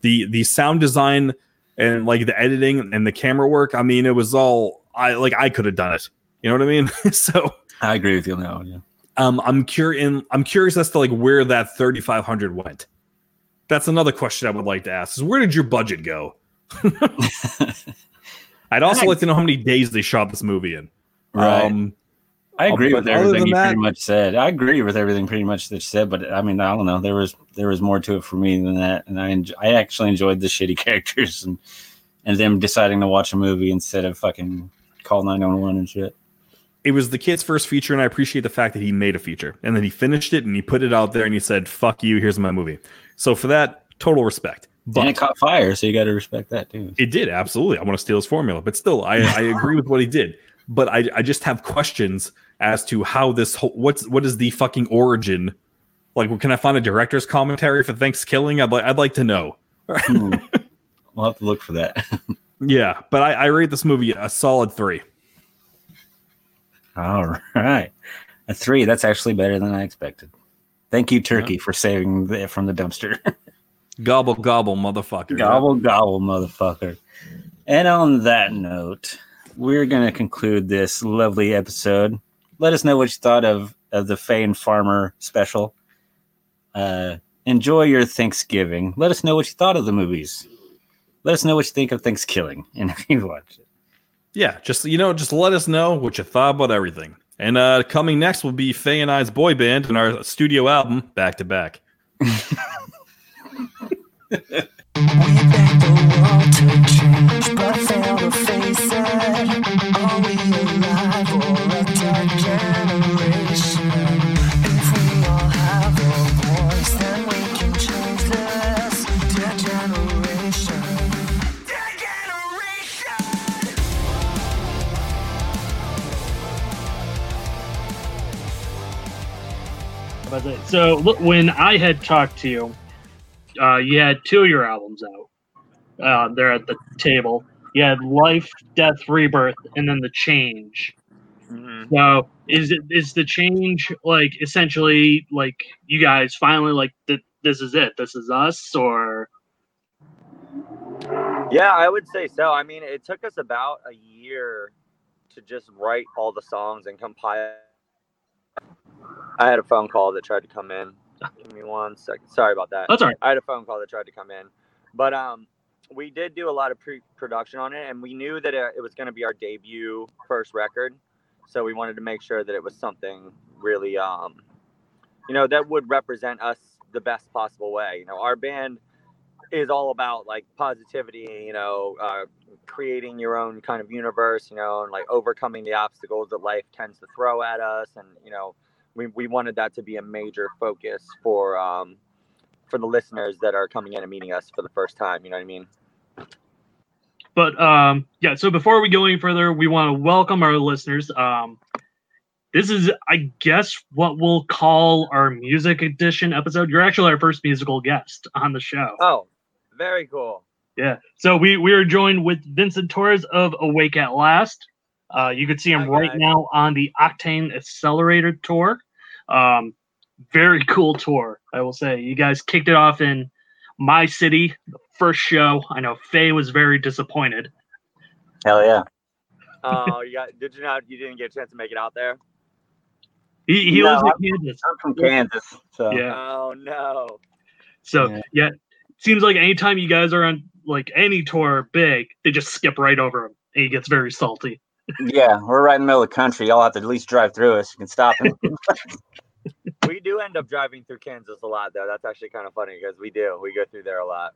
the the sound design and like the editing and the camera work. I mean, it was all I like. I could have done it. You know what I mean? So. I agree with you on that one. Yeah. Um, I'm curious. I'm curious as to like where that thirty-five hundred went. That's another question I would like to ask: is where did your budget go? I'd also I, like to know how many days they shot this movie in. Right. Um, I agree with everything you that, pretty much said. I agree with everything pretty much that you said, but I mean, I don't know. There was there was more to it for me than that, and I enjoy, I actually enjoyed the shitty characters and and them deciding to watch a movie instead of fucking call nine one one and shit. It was the kid's first feature, and I appreciate the fact that he made a feature. And then he finished it, and he put it out there, and he said, fuck you, here's my movie. So for that, total respect. But and it caught fire, so you got to respect that, too. It did, absolutely. I want to steal his formula. But still, I, I agree with what he did. But I, I just have questions as to how this whole... What's, what is the fucking origin? Like, can I find a director's commentary for Thankskilling? I'd, li- I'd like to know. hmm. We'll have to look for that. Yeah, but I, I rate this movie a solid three. All right. A three. That's actually better than I expected. Thank you, Turkey, yeah. for saving it from the dumpster. Gobble, gobble, motherfucker. Gobble, gobble, motherfucker. And on that note, we're going to conclude this lovely episode. Let us know what you thought of, of the Fae and Farmer special. Uh, enjoy your Thanksgiving. Let us know what you thought of the movies. Let us know what you think of Thankskilling and if you watched it. Yeah, just you know, just let us know what you thought about everything. And uh, coming next will be Faye and I's boy band and our studio album, Back to Back. We begged the world to change, but failed to face it. Are we alive or a dead generation? If we all have a voice, then we can change this dead generation. So look, when I had talked to you, uh, you had two of your albums out. Uh, they're at the table. You had Life, Death, Rebirth, and then The Change. Mm-hmm. So is it, is The Change like essentially like you guys finally like th- this is it? This is us, or? Yeah, I would say so. I mean, it took us about a year to just write all the songs and compile. I had a phone call that tried to come in. Give me one second. Sorry about that. That's all right. I had a phone call that tried to come in. But um, we did do a lot of pre-production on it, and we knew that it was going to be our debut first record. So we wanted to make sure that it was something really, um, you know, that would represent us the best possible way. You know, our band is all about, like, positivity, you know, uh, creating your own kind of universe, you know, and, like, overcoming the obstacles that life tends to throw at us and, you know, We we wanted that to be a major focus for um for the listeners that are coming in and meeting us for the first time. You know what I mean? But um yeah. So before we go any further, we want to welcome our listeners. Um, this is I guess what we'll call our music edition episode. You're actually our first musical guest on the show. Oh, very cool. Yeah. So we we are joined with Vincent Torres of Awake at Last. Uh, you can see him okay. right now on the Octane Accelerator tour. Um, very cool tour, I will say. You guys kicked it off in my city, the first show. I know Faye was very disappointed. Hell yeah. Oh, you got, did you not? You didn't get a chance to make it out there? He, he no, was in Kansas. I'm from Kansas. So. Yeah. Oh, no. So, yeah. yeah, it seems like anytime you guys are on like any tour big, they just skip right over him, and he gets very salty. Yeah, we're right in the middle of the country. Y'all have to at least drive through us. You can stop him. We do end up driving through Kansas a lot, though. That's actually kind of funny because we do. We go through there a lot.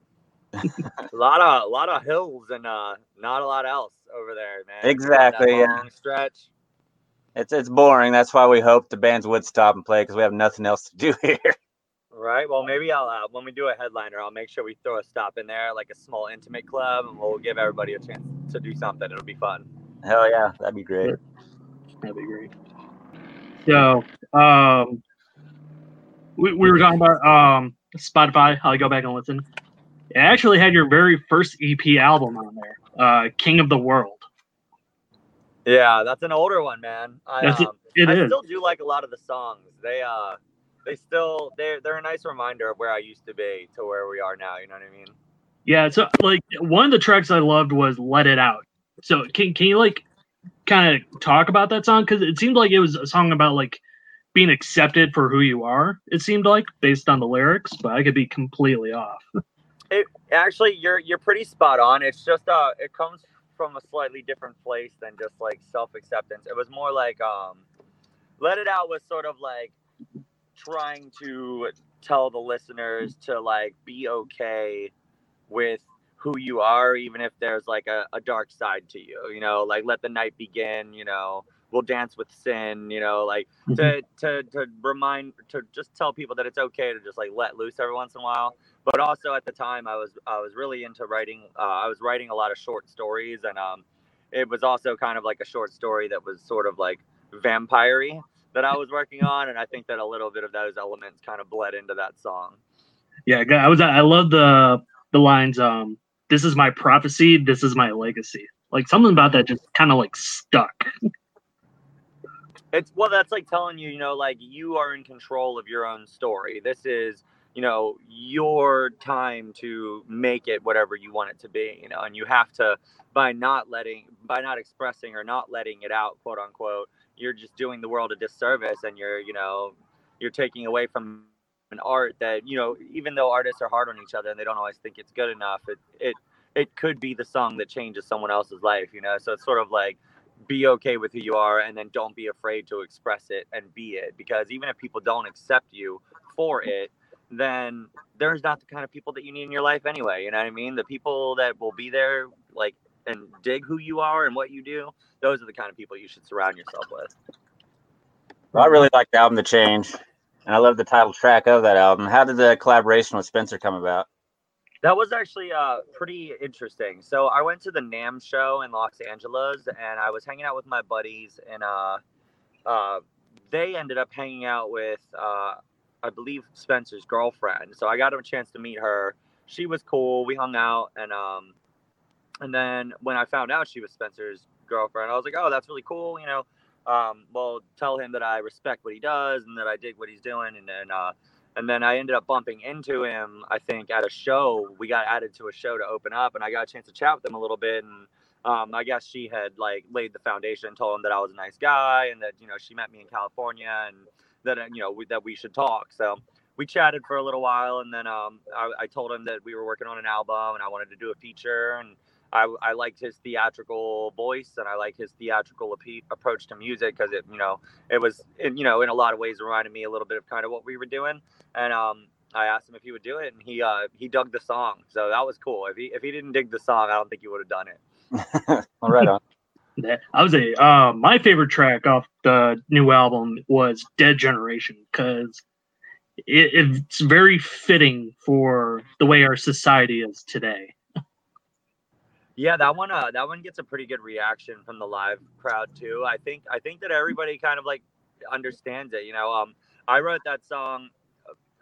a lot of a lot of hills and uh, not a lot else over there, man. Exactly. That yeah. Long stretch. It's it's boring. That's why we hope the bands would stop and play because we have nothing else to do here. Right. Well, maybe I'll uh, when we do a headliner, I'll make sure we throw a stop in there, like a small intimate club, and we'll give everybody a chance to do something. It'll be fun. Hell yeah, that'd be great. That'd be great. So, um, we we were talking about um Spotify. I'll go back and listen. It actually had your very first E P album on there, uh, King of the World. Yeah, that's an older one, man. I, that's um, it, it I is. still do like a lot of the songs. They uh, they still they're they're a nice reminder of where I used to be to where we are now. You know what I mean? Yeah. So like one of the tracks I loved was "Let It Out." So can can you like kind of talk about that song? Because it seemed like it was a song about like being accepted for who you are. It seemed like based on the lyrics, but I could be completely off. It actually, you're you're pretty spot on. It's just uh, it comes from a slightly different place than just like self acceptance. It was more like um, "Let It Out" was sort of like trying to tell the listeners to like be okay with who you are, even if there's like a, a dark side to you, you know, like let the night begin, you know, we'll dance with sin, you know, like to, to, to remind, to just tell people that it's okay to just like let loose every once in a while. But also at the time I was, I was really into writing. Uh, I was writing a lot of short stories and um, it was also kind of like a short story that was sort of like vampire-y that I was working on. And I think that a little bit of those elements kind of bled into that song. Yeah. I was, I love the, the lines, um, "This is my prophecy. This is my legacy." Like something about that just kind of like stuck. It's well, that's like telling you, you know, like you are in control of your own story. This is, you know, your time to make it whatever you want it to be, you know, and you have to by not letting, by not expressing or not letting it out, quote unquote, you're just doing the world a disservice and you're, you know, you're taking away from an art that, you know, even though artists are hard on each other and they don't always think it's good enough, it it it could be the song that changes someone else's life, you know. So it's sort of like be okay with who you are and then don't be afraid to express it and be it, because even if people don't accept you for it, then there's not the kind of people that you need in your life anyway, you know what I mean? The people that will be there like and dig who you are and what you do, those are the kind of people you should surround yourself with. Well, I really like the album The Change. And I love the title track of that album. How did the collaboration with Spencer come about? That was actually uh, pretty interesting. So I went to the NAMM show in Los Angeles, and I was hanging out with my buddies, and uh, uh, they ended up hanging out with, uh, I believe, Spencer's girlfriend. So I got a chance to meet her. She was cool. We hung out, and um, and then when I found out she was Spencer's girlfriend, I was like, oh, that's really cool, you know. Um, well, tell him that I respect what he does and that I dig what he's doing. And then, uh, and then I ended up bumping into him, I think, at a show. We got added to a show to open up, and I got a chance to chat with him a little bit. And um, I guess she had, like, laid the foundation, told him that I was a nice guy and that, you know, she met me in California and that, you know, we, that we should talk. So we chatted for a little while, and then um, I, I told him that we were working on an album and I wanted to do a feature, and I, I liked his theatrical voice and I liked his theatrical ap- approach to music because it, you know, it was, in, you know, in a lot of ways reminded me a little bit of kind of what we were doing. And um, I asked him if he would do it, and he uh, he dug the song. So that was cool. If he if he didn't dig the song, I don't think he would have done it. All right. On. I was a uh, my favorite track off the new album was Dead Generation because it, it's very fitting for the way our society is today. Yeah, that one uh, that one gets a pretty good reaction from the live crowd too. I think I think that everybody kind of like understands it, you know. Um, I wrote that song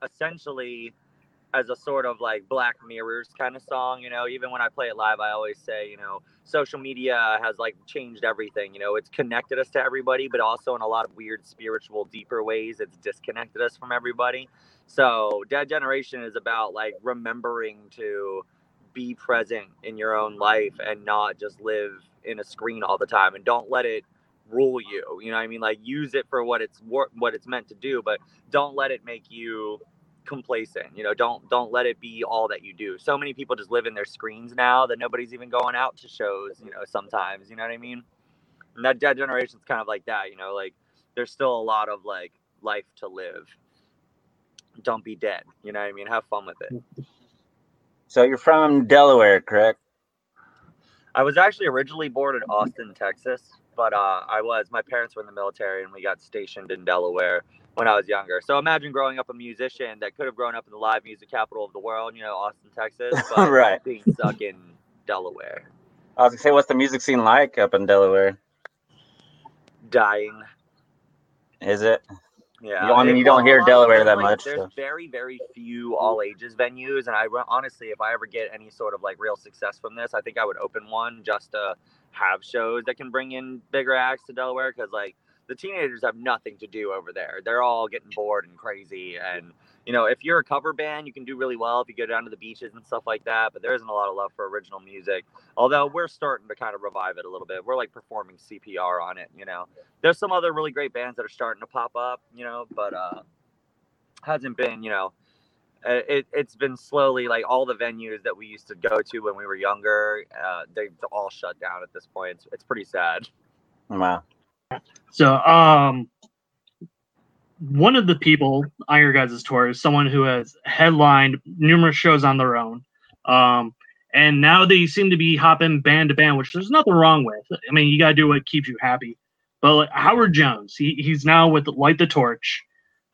essentially as a sort of like Black Mirrors kind of song, you know. Even when I play it live, I always say, you know, social media has like changed everything. You know, it's connected us to everybody, but also in a lot of weird, spiritual, deeper ways, it's disconnected us from everybody. So Dead Generation is about like remembering to be present in your own life and not just live in a screen all the time, and don't let it rule you. You know what I mean? Like, use it for what it's what it's meant to do, but don't let it make you complacent. You know, don't don't let it be all that you do. So many people just live in their screens now that nobody's even going out to shows, you know, sometimes, you know what I mean? And that Dead Generation's kind of like that, you know, like there's still a lot of like life to live. Don't be dead, you know what I mean? Have fun with it. So you're from Delaware, correct? I was actually originally born in Austin, Texas, but uh I was my parents were in the military and we got stationed in Delaware when I was younger. So imagine growing up a musician that could have grown up in the live music capital of the world, you know, Austin, Texas, but right. being stuck in Delaware. I was going to say, what's the music scene like up in Delaware? Dying. Is it? Yeah. You, I mean, you don't hear Delaware that like, much. There's so. very, very few all-ages venues, and I honestly, if I ever get any sort of, like, real success from this, I think I would open one just to have shows that can bring in bigger acts to Delaware, because, like, the teenagers have nothing to do over there. They're all getting bored and crazy. And, you know, if you're a cover band, you can do really well if you go down to the beaches and stuff like that. But there isn't a lot of love for original music. Although we're starting to kind of revive it a little bit. We're like performing C P R on it, you know. There's some other really great bands that are starting to pop up, you know, but uh, hasn't been, you know, it, it's been slowly, like all the venues that we used to go to when we were younger, uh, they've all shut down at this point. It's, it's pretty sad. Wow. So, um, one of the people on your guys' tour is someone who has headlined numerous shows on their own. Um, and now they seem to be hopping band to band, which there's nothing wrong with. I mean, you got to do what keeps you happy. But like, Howard Jones, he, he's now with Light the Torch,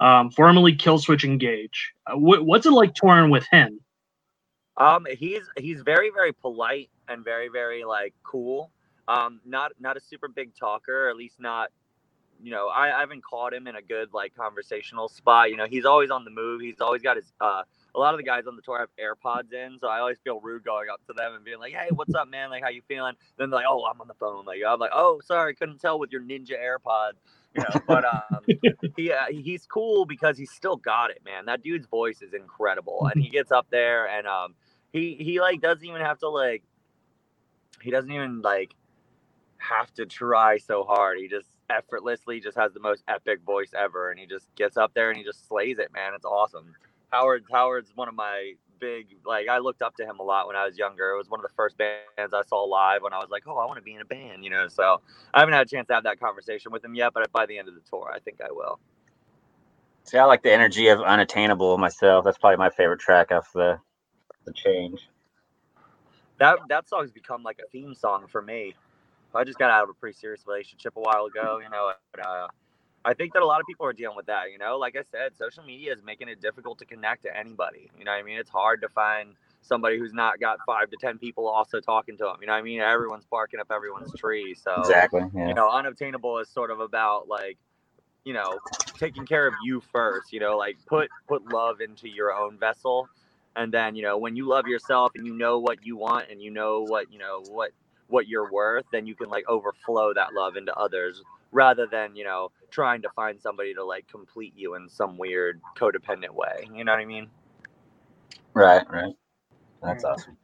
um, formerly Killswitch Engage. Uh, wh- what's it like touring with him? Um, he's he's very, very polite and very, very like cool. Um, not, not a super big talker, at least not, you know, I, I haven't caught him in a good, like, conversational spot. You know, he's always on the move. He's always got his, uh, a lot of the guys on the tour have AirPods in, so I always feel rude going up to them and being like, hey, what's up, man? Like, how you feeling? Then they're like, oh, I'm on the phone. Like, I'm like, oh, sorry, couldn't tell with your Ninja AirPods. You know, but um, he uh, he's cool because he's still got it, man. That dude's voice is incredible. And he gets up there and, um, he, he, like, doesn't even have to, like, he doesn't even, like, have to try so hard. He just effortlessly just has the most epic voice ever, and he just gets up there and he just slays it, man. It's awesome. Howard Howard's one of my big, like, I looked up to him a lot when I was younger. It was one of the first bands I saw live when I was like, oh, I want to be in a band, you know. So I haven't had a chance to have that conversation with him yet, but by the end of the tour I think I will. See, I like the energy of Unattainable myself. That's probably my favorite track off the the Change. That that song's become like a theme song for me. I just got out of a pretty serious relationship a while ago, you know, but, uh, I think that a lot of people are dealing with that, you know. Like I said, social media is making it difficult to connect to anybody, you know what I mean? It's hard to find somebody who's not got five to ten people also talking to them, you know what I mean? Everyone's barking up everyone's tree, so, exactly, yeah. You know, Unobtainable is sort of about, like, you know, taking care of you first, you know, like, put put love into your own vessel, and then, you know, when you love yourself and you know what you want and you know what, you know, what, what you're worth, then you can like overflow that love into others rather than, you know, trying to find somebody to like complete you in some weird codependent way. You know what I mean? Right, right. That's awesome.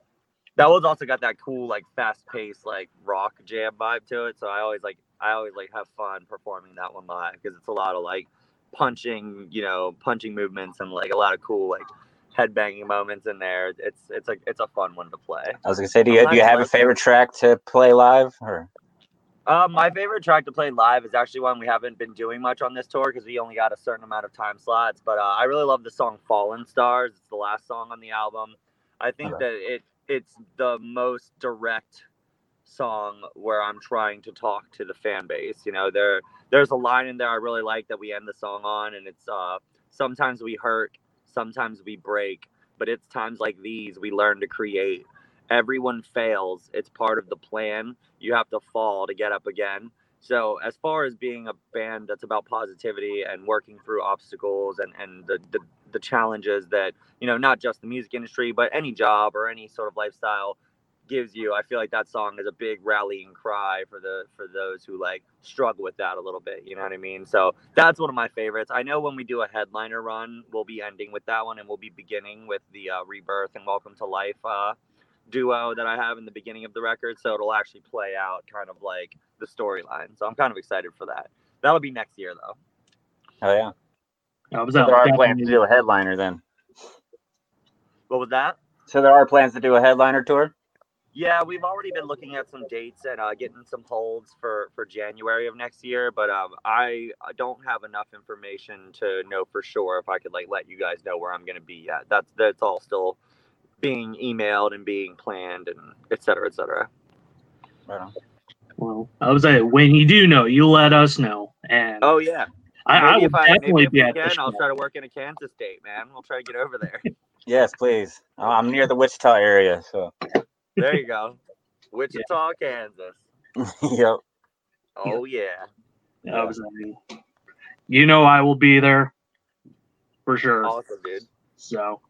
That one's also got that cool, like, fast paced, like, rock jam vibe to it. So I always like, I always like have fun performing that one live because it's a lot of like punching, you know, punching movements and like a lot of cool, like, headbanging moments in there. It's it's like it's a fun one to play. I was gonna say, do you do you have a favorite track to play live? Or uh, my favorite track to play live is actually one we haven't been doing much on this tour because we only got a certain amount of time slots. But uh, I really love the song "Fallen Stars." It's the last song on the album. I think right. that it it's the most direct song where I'm trying to talk to the fan base. You know, there there's a line in there I really like that we end the song on, and it's uh, sometimes we hurt. Sometimes we break, but it's times like these we learn to create. Everyone fails. It's part of the plan. You have to fall to get up again. So as far as being a band that's about positivity and working through obstacles and, and the, the, the challenges that, you know, not just the music industry, but any job or any sort of lifestyle gives you, I feel like that song is a big rallying cry for the for those who like struggle with that a little bit, you know what I mean? So that's one of my favorites. I know when we do a headliner run, we'll be ending with that one, and we'll be beginning with the uh, Rebirth and Welcome to Life uh, duo that I have in the beginning of the record, so it'll actually play out kind of like the storyline. So I'm kind of excited for that. That'll be next year though. Oh yeah. Oh, was so there are plans to do a headliner then. What was that? So there are plans to do a headliner tour? Yeah, we've already been looking at some dates and uh, getting some holds for, for January of next year. But um, I don't have enough information to know for sure if I could like let you guys know where I'm going to be yet. That's that's all still being emailed and being planned and et cetera, et cetera. Right on. Well, I was like, when you do know, you let us know. And oh yeah, I, I will definitely I, be at can, I'll try to work in a Kansas date, man. We'll try to get over there. Yes, please. I'm near the Wichita area, so. There you go. Wichita, yeah. Kansas. Yep. Oh, yeah. yeah. You know I will be there for sure. Awesome, dude. So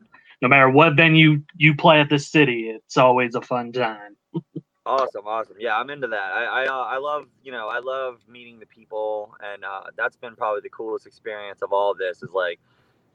no matter what venue you play at the city, it's always a fun time. Awesome, awesome. Yeah, I'm into that. I I, uh, I love, you know, I love meeting the people, and uh, that's been probably the coolest experience of all this is like,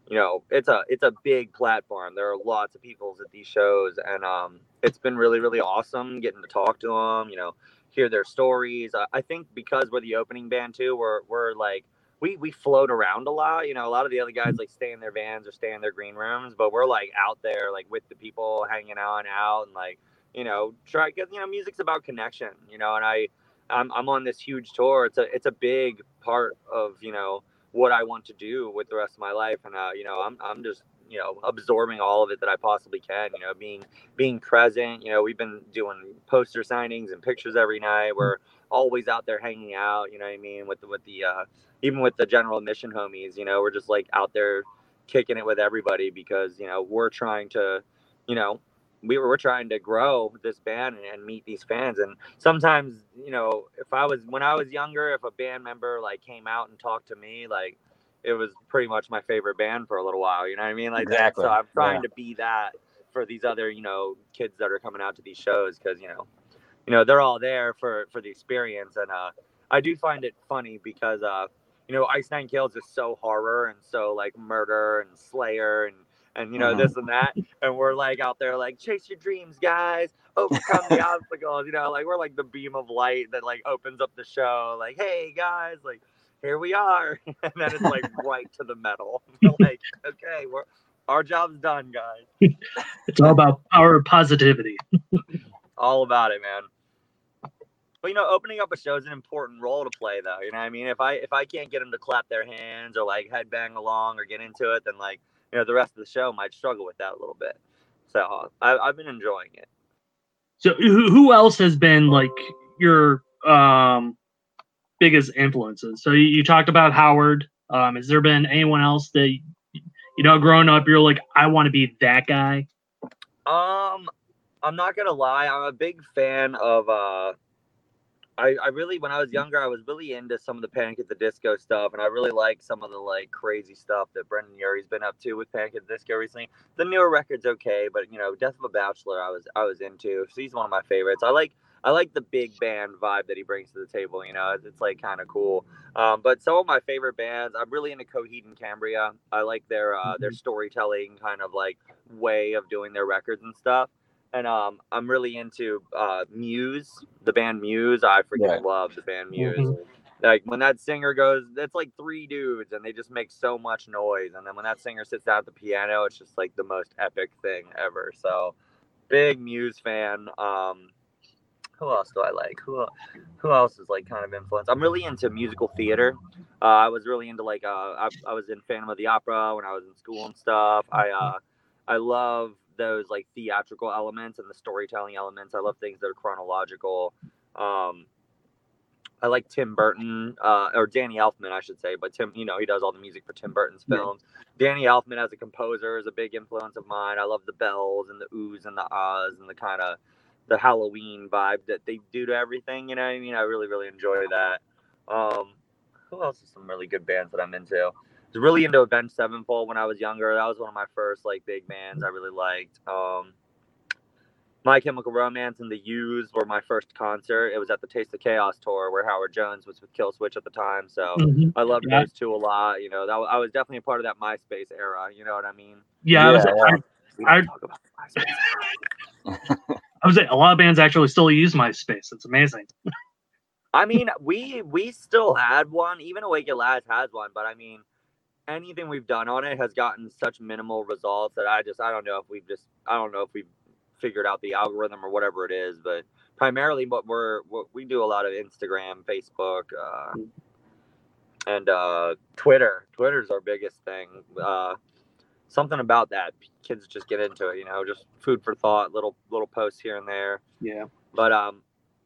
you know, it's a it's a big platform. There are lots of people at these shows, and um, it's been really, really awesome getting to talk to them. You know, hear their stories. I, I think because we're the opening band too, we're we're like we we float around a lot. You know, a lot of the other guys like stay in their vans or stay in their green rooms, but we're like out there, like with the people, hanging on out, and like you know, try because you know, music's about connection. You know, and I I'm I'm on this huge tour. It's a it's a big part of you know. what I want to do with the rest of my life. And, uh, you know, I'm, I'm just, you know, absorbing all of it that I possibly can, you know, being, being present, you know, we've been doing poster signings and pictures every night. We're always out there hanging out, you know what I mean? With the, with the, uh, even with the general admission homies, you know, we're just like out there kicking it with everybody because, you know, we're trying to, you know, we were, we're trying to grow this band and, and meet these fans. And sometimes, you know, if I was, when I was younger, if a band member like came out and talked to me, like it was pretty much my favorite band for a little while, you know what I mean? Like, exactly. So I'm trying yeah. to be that for these other, you know, kids that are coming out to these shows. Cause you know, you know, they're all there for, for the experience. And, uh, I do find it funny because, uh, you know, Ice Nine Kills is so horror and so like murder and Slayer and, and, you know, mm-hmm. this and that. And we're, like, out there, like, chase your dreams, guys. Overcome the obstacles. You know, like, we're, like, the beam of light that, like, opens up the show. Like, hey, guys, like, here we are. And then it's, like, right to the metal. Like, okay, we're our job's done, guys. It's all about our positivity. All about it, man. But, you know, opening up a show is an important role to play, though. You know what I mean? If I, if I can't get them to clap their hands or, like, headbang along or get into it, then, like, you know, the rest of the show might struggle with that a little bit. So I, I've been enjoying it. So who, who else has been like your um, biggest influences? So you, you talked about Howard. Um, has there been anyone else that, you know, growing up, you're like, I want to be that guy? Um, I'm not going to lie. I'm a big fan of, uh, I, I really, when I was younger, I was really into some of the Panic at the Disco stuff, and I really like some of the, like, crazy stuff that Brendan Urie's been up to with Panic at the Disco recently. The newer record's okay, but, you know, Death of a Bachelor I was I was into, so he's one of my favorites. I like I like the big band vibe that he brings to the table, you know, it's, it's like, kind of cool. Um, but some of my favorite bands, I'm really into Coheed and Cambria. I like their uh, their storytelling kind of, like, way of doing their records and stuff. And um, I'm really into uh, Muse, the band Muse. I freaking yeah. love the band Muse. Mm-hmm. Like, when that singer goes, that's like three dudes, and they just make so much noise. And then when that singer sits down at the piano, it's just, like, the most epic thing ever. So, big Muse fan. Um, who else do I like? Who who else is, like, kind of influenced? I'm really into musical theater. Uh, I was really into, like, uh, I, I was in Phantom of the Opera when I was in school and stuff. I uh, I love those like theatrical elements and the storytelling elements. I love things that are chronological. Um, I like Tim Burton uh, or Danny Elfman, I should say, but Tim, you know, he does all the music for Tim Burton's films. Yeah. Danny Elfman as a composer is a big influence of mine. I love the bells and the oohs and the ahs and the kind of the Halloween vibe that they do to everything. You know what I mean? I really, really enjoy that. Um, who else is some really good bands that I'm into? I was really into Avenged Sevenfold when I was younger. That was one of my first like big bands I really liked. Um, My Chemical Romance and The U's were my first concert. It was at the Taste of Chaos tour where Howard Jones was with Killswitch at the time. So mm-hmm. I loved yeah. those two a lot. You know, that I was definitely a part of that MySpace era. You know what I mean? Yeah, yeah I was. At, I, I, talk about MySpace. I was at, a lot of bands actually still use MySpace. It's amazing. I mean, we we still had one. Even Awake Your Lads has one. But I mean, anything we've done on it has gotten such minimal results that I just I don't know if we've just I don't know if we've. figured out the algorithm or whatever it is, but primarily what we're what we do a lot of Instagram, Facebook, uh and uh Twitter. Twitter's our biggest thing. Uh something about that kids just get into it, you know, just food for thought, little little posts here and there. Yeah. But um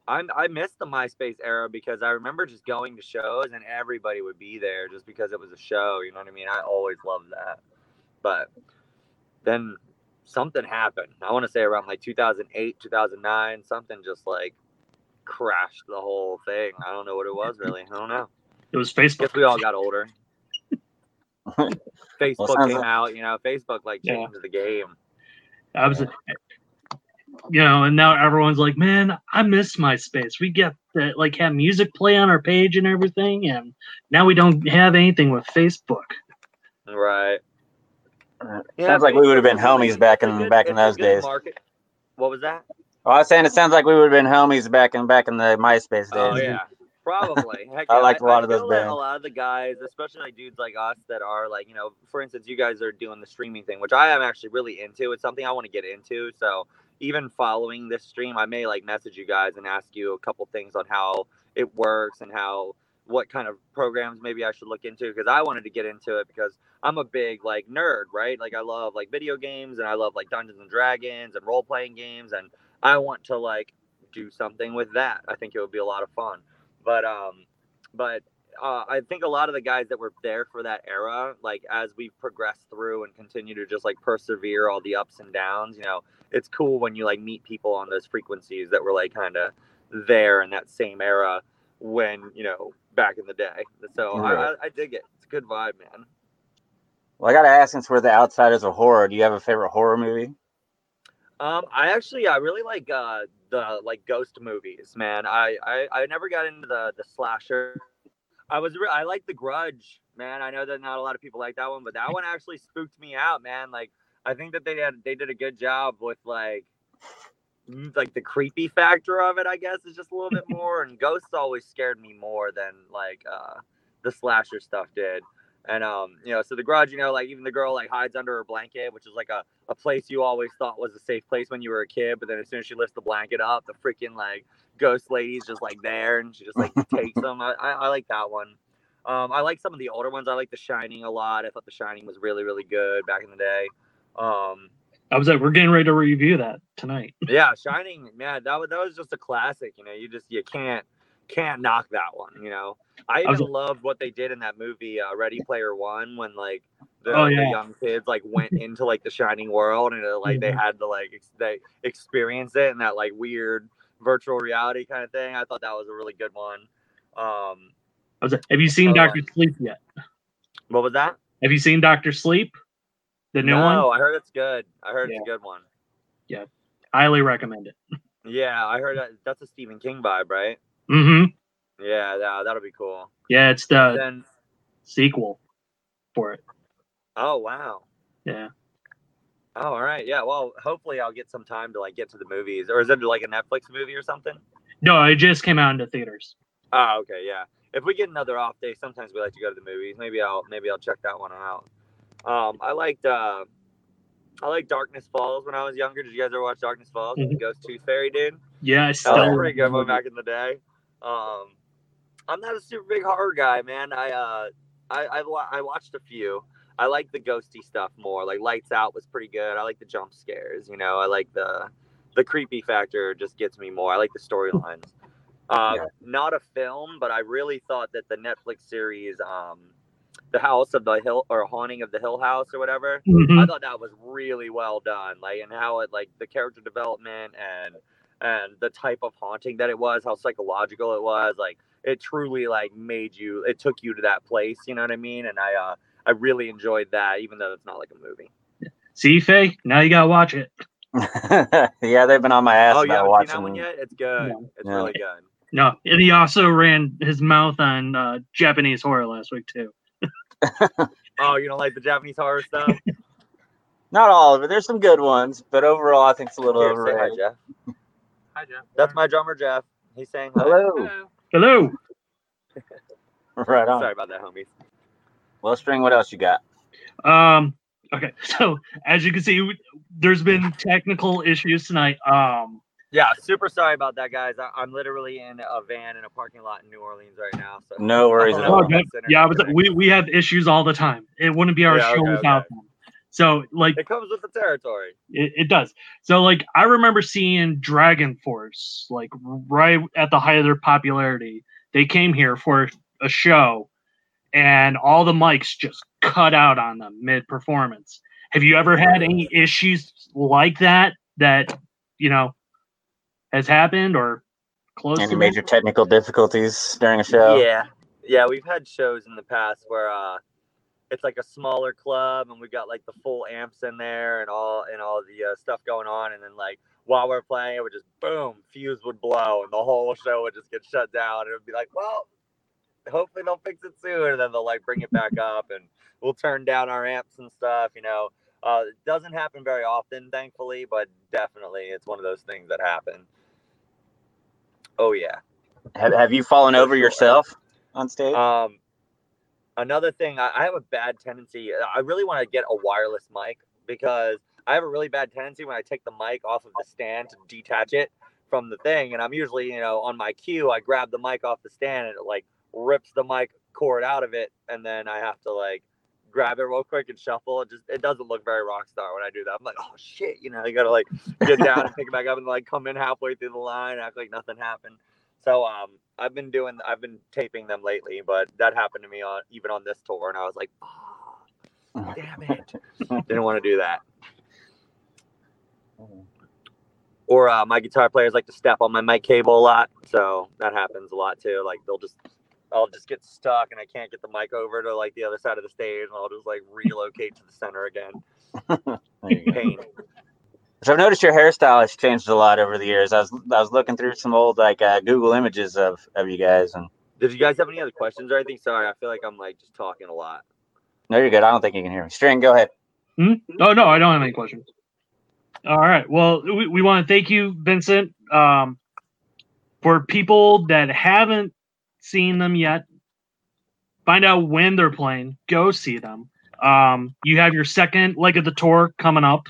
I'm I miss the MySpace era because I remember just going to shows and everybody would be there just because it was a show, you know what I mean? I always loved that. But then something happened. I want to say around like two thousand eight, two thousand nine, something just like crashed the whole thing. I don't know what it was really. I don't know. It was Facebook. I guess we all got older. Facebook well, came like... out, you know, Facebook like changed yeah. the game. I was, you know, and now everyone's like, man, I miss MySpace. We get that, like have music play on our page and everything. And now we don't have anything with Facebook. Right. Uh, yeah, sounds like we would have been homies back in good, back in those days. Market. What was that? Well, I was saying it sounds like we would have been homies back in back in the MySpace days. Oh yeah, probably. Heck, I liked I, a lot I of those bands. A lot of the guys, especially like dudes like us that are like, you know, for instance, you guys are doing the streaming thing, which I am actually really into. It's something I want to get into. So even following this stream, I may like message you guys and ask you a couple things on how it works and how. What kind of programs maybe I should look into, because I wanted to get into it because I'm a big like nerd, right? Like I love like video games and I love like Dungeons and Dragons and role-playing games, and I want to like do something with that. I think it would be a lot of fun. But um but uh I think a lot of the guys that were there for that era, like as we progress through and continue to just like persevere all the ups and downs, you know, it's cool when you like meet people on those frequencies that were like kind of there in that same era when, you know, back in the day. So right. I, I dig it. It's a good vibe, man. Well, I gotta ask, since we're the Outsiders of Horror, do you have a favorite horror movie? Um, I actually, I really like uh, the like ghost movies, man. I, I, I never got into the, the slasher. I was re- I like The Grudge, man. I know that not a lot of people like that one, but that one actually spooked me out, man. Like I think that they had they did a good job with like. Like the creepy factor of it, I guess, is just a little bit more. And ghosts always scared me more than like uh, the slasher stuff did. And um, you know, so The Grudge, you know, like even the girl like hides under her blanket, which is like a, a place you always thought was a safe place when you were a kid. But then as soon as she lifts the blanket up, the freaking like ghost lady's just like there, and she just like takes them. I, I, I like that one. Um, I like some of the older ones. I like The Shining a lot. I thought The Shining was really really good back in the day. Um. I was like, we're getting ready to review that tonight. Yeah, Shining, man, that was that was just a classic. You know, you just you can't can't knock that one. You know, I even I like, loved what they did in that movie, uh, Ready Player One, when like the, oh, yeah. the young kids like went into like the Shining world and it, like they had to like ex- they experience it in that like weird virtual reality kind of thing. I thought that was a really good one. Um, I was like, have you seen Doctor Sleep yet? What was that? Have you seen Doctor Sleep? The new no, one? No, I heard it's good. I heard yeah. it's a good one. Yeah. Highly recommend it. Yeah, I heard that, that's a Stephen King vibe, right? Mm-hmm. Yeah, that, that'll be cool. Yeah, it's the then, sequel for it. Oh, wow. Yeah. Oh, all right. Yeah, well, hopefully I'll get some time to, like, get to the movies. Or is it, like, a Netflix movie or something? No, it just came out into theaters. Oh, okay, yeah. If we get another off day, sometimes we like to go to the movies. Maybe I'll maybe I'll check that one out. Um, I liked uh, I liked Darkness Falls when I was younger. Did you guys ever watch Darkness Falls? Mm-hmm. The Ghost Tooth Fairy dude? Yeah, I still. That was a pretty good one back in the day. Um, I'm not a super big horror guy, man. I uh, I I've, I watched a few. I like the ghosty stuff more. Like Lights Out was pretty good. I like the jump scares. You know, I like the the creepy factor just gets me more. I like the storylines. Um, yeah. Not a film, but I really thought that the Netflix series. Um, The House of the Hill or Haunting of the Hill House or whatever. Mm-hmm. I thought that was really well done. Like, and how it like the character development and and the type of haunting that it was, how psychological it was. Like it truly like made you, it took you to that place, you know what I mean? And I uh, I really enjoyed that, even though it's not like a movie. See, Faye, now you gotta watch it. Yeah, they've been on my ass oh, about yeah, watching that one yet? It's good. No. It's yeah. really good. No, and he also ran his mouth on uh, Japanese horror last week too. Oh, you don't like the Japanese horror stuff? Not all of it. There's some good ones, but overall, I think it's a little Here, overrated. Say hi, Jeff. Hi, Jeff. That's my drummer, Jeff. He's saying hi. Hello. Hello. Right on. Sorry about that, homie. Well, String, what else you got? Um. Okay, so as you can see, there's been technical issues tonight. Um, yeah, super sorry about that, guys. I, I'm literally in a van in a parking lot in New Orleans right now. So no worries at all. Okay. Yeah, I was, we we have issues all the time. It wouldn't be our yeah, show okay, without okay. them. So like, it comes with the territory. It, it does. So like, I remember seeing Dragon Force like right at the height of their popularity. They came here for a show, and all the mics just cut out on them mid-performance. Have you ever had any issues like that that, you know, has happened or close any to major it? Technical difficulties during a show? Yeah. Yeah, we've had shows in the past where uh, it's like a smaller club and we've got like the full amps in there and all and all the uh, stuff going on, and then like while we're playing it would just boom, fuse would blow and the whole show would just get shut down and it would be like, well, hopefully they'll fix it soon, and then they'll like bring it back up and we'll turn down our amps and stuff, you know. Uh, it doesn't happen very often, thankfully, but definitely it's one of those things that happen. Oh yeah. Have, have you fallen over sure. yourself on stage? Um, another thing, I, I have a bad tendency. I really want to get a wireless mic because I have a really bad tendency when I take the mic off of the stand to detach it from the thing, and I'm usually, you know, on my cue, I grab the mic off the stand and it like rips the mic cord out of it, and then I have to like grab it real quick and shuffle it. Just it doesn't look very rock star when I do that. I'm like, oh shit, you know, you gotta like get down and pick it back up and like come in halfway through the line and act like nothing happened. So um I've been doing I've been taping them lately, but that happened to me on even on this tour, and I was like, oh, damn it. Didn't want to do that. Or uh my guitar players like to step on my mic cable a lot, so that happens a lot too. Like they'll just I'll just get stuck and I can't get the mic over to like the other side of the stage, and I'll just like relocate to the center again. Pain. So I've noticed your hairstyle has changed a lot over the years. I was I was looking through some old like uh, Google images of, of you guys. And did you guys have any other questions or anything? Sorry, I feel like I'm like just talking a lot. No, you're good. I don't think you can hear me. String, go ahead. Hmm? Oh no, I don't have any questions. All right. Well, we we want to thank you, Vincent. Um, for people that haven't seen them yet, find out when they're playing, go see them. Um you have your second leg of the tour coming up.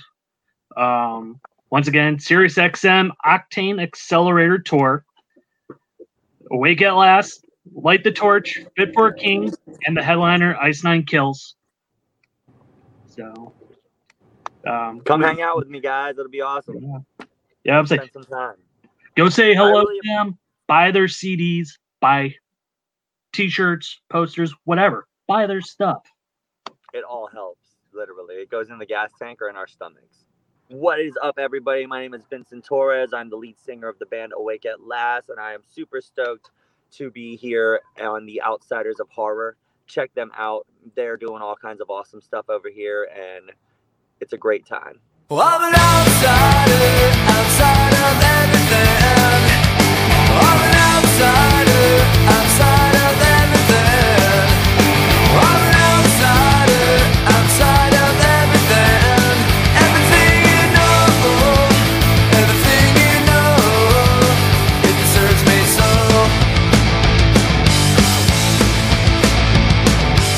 Um once again, Sirius X M Octane Accelerator Tour. Awake at Last, Light the Torch, Fit for a King, and the headliner Ice Nine Kills. So um come hang out with me, guys. It'll be awesome. Yeah, yeah, I'm saying spend some time. Go say hello really- to them, buy their C Ds, buy t-shirts, posters, whatever. Buy their stuff. It all helps, literally. It goes in the gas tank or in our stomachs. What is up, everybody? My name is Vincent Torres. I'm the lead singer of the band Awake at Last, and I am super stoked to be here on the Outsiders of Horror. Check them out. They're doing all kinds of awesome stuff over here, and it's a great time. Well, I'm an outsider, outsider.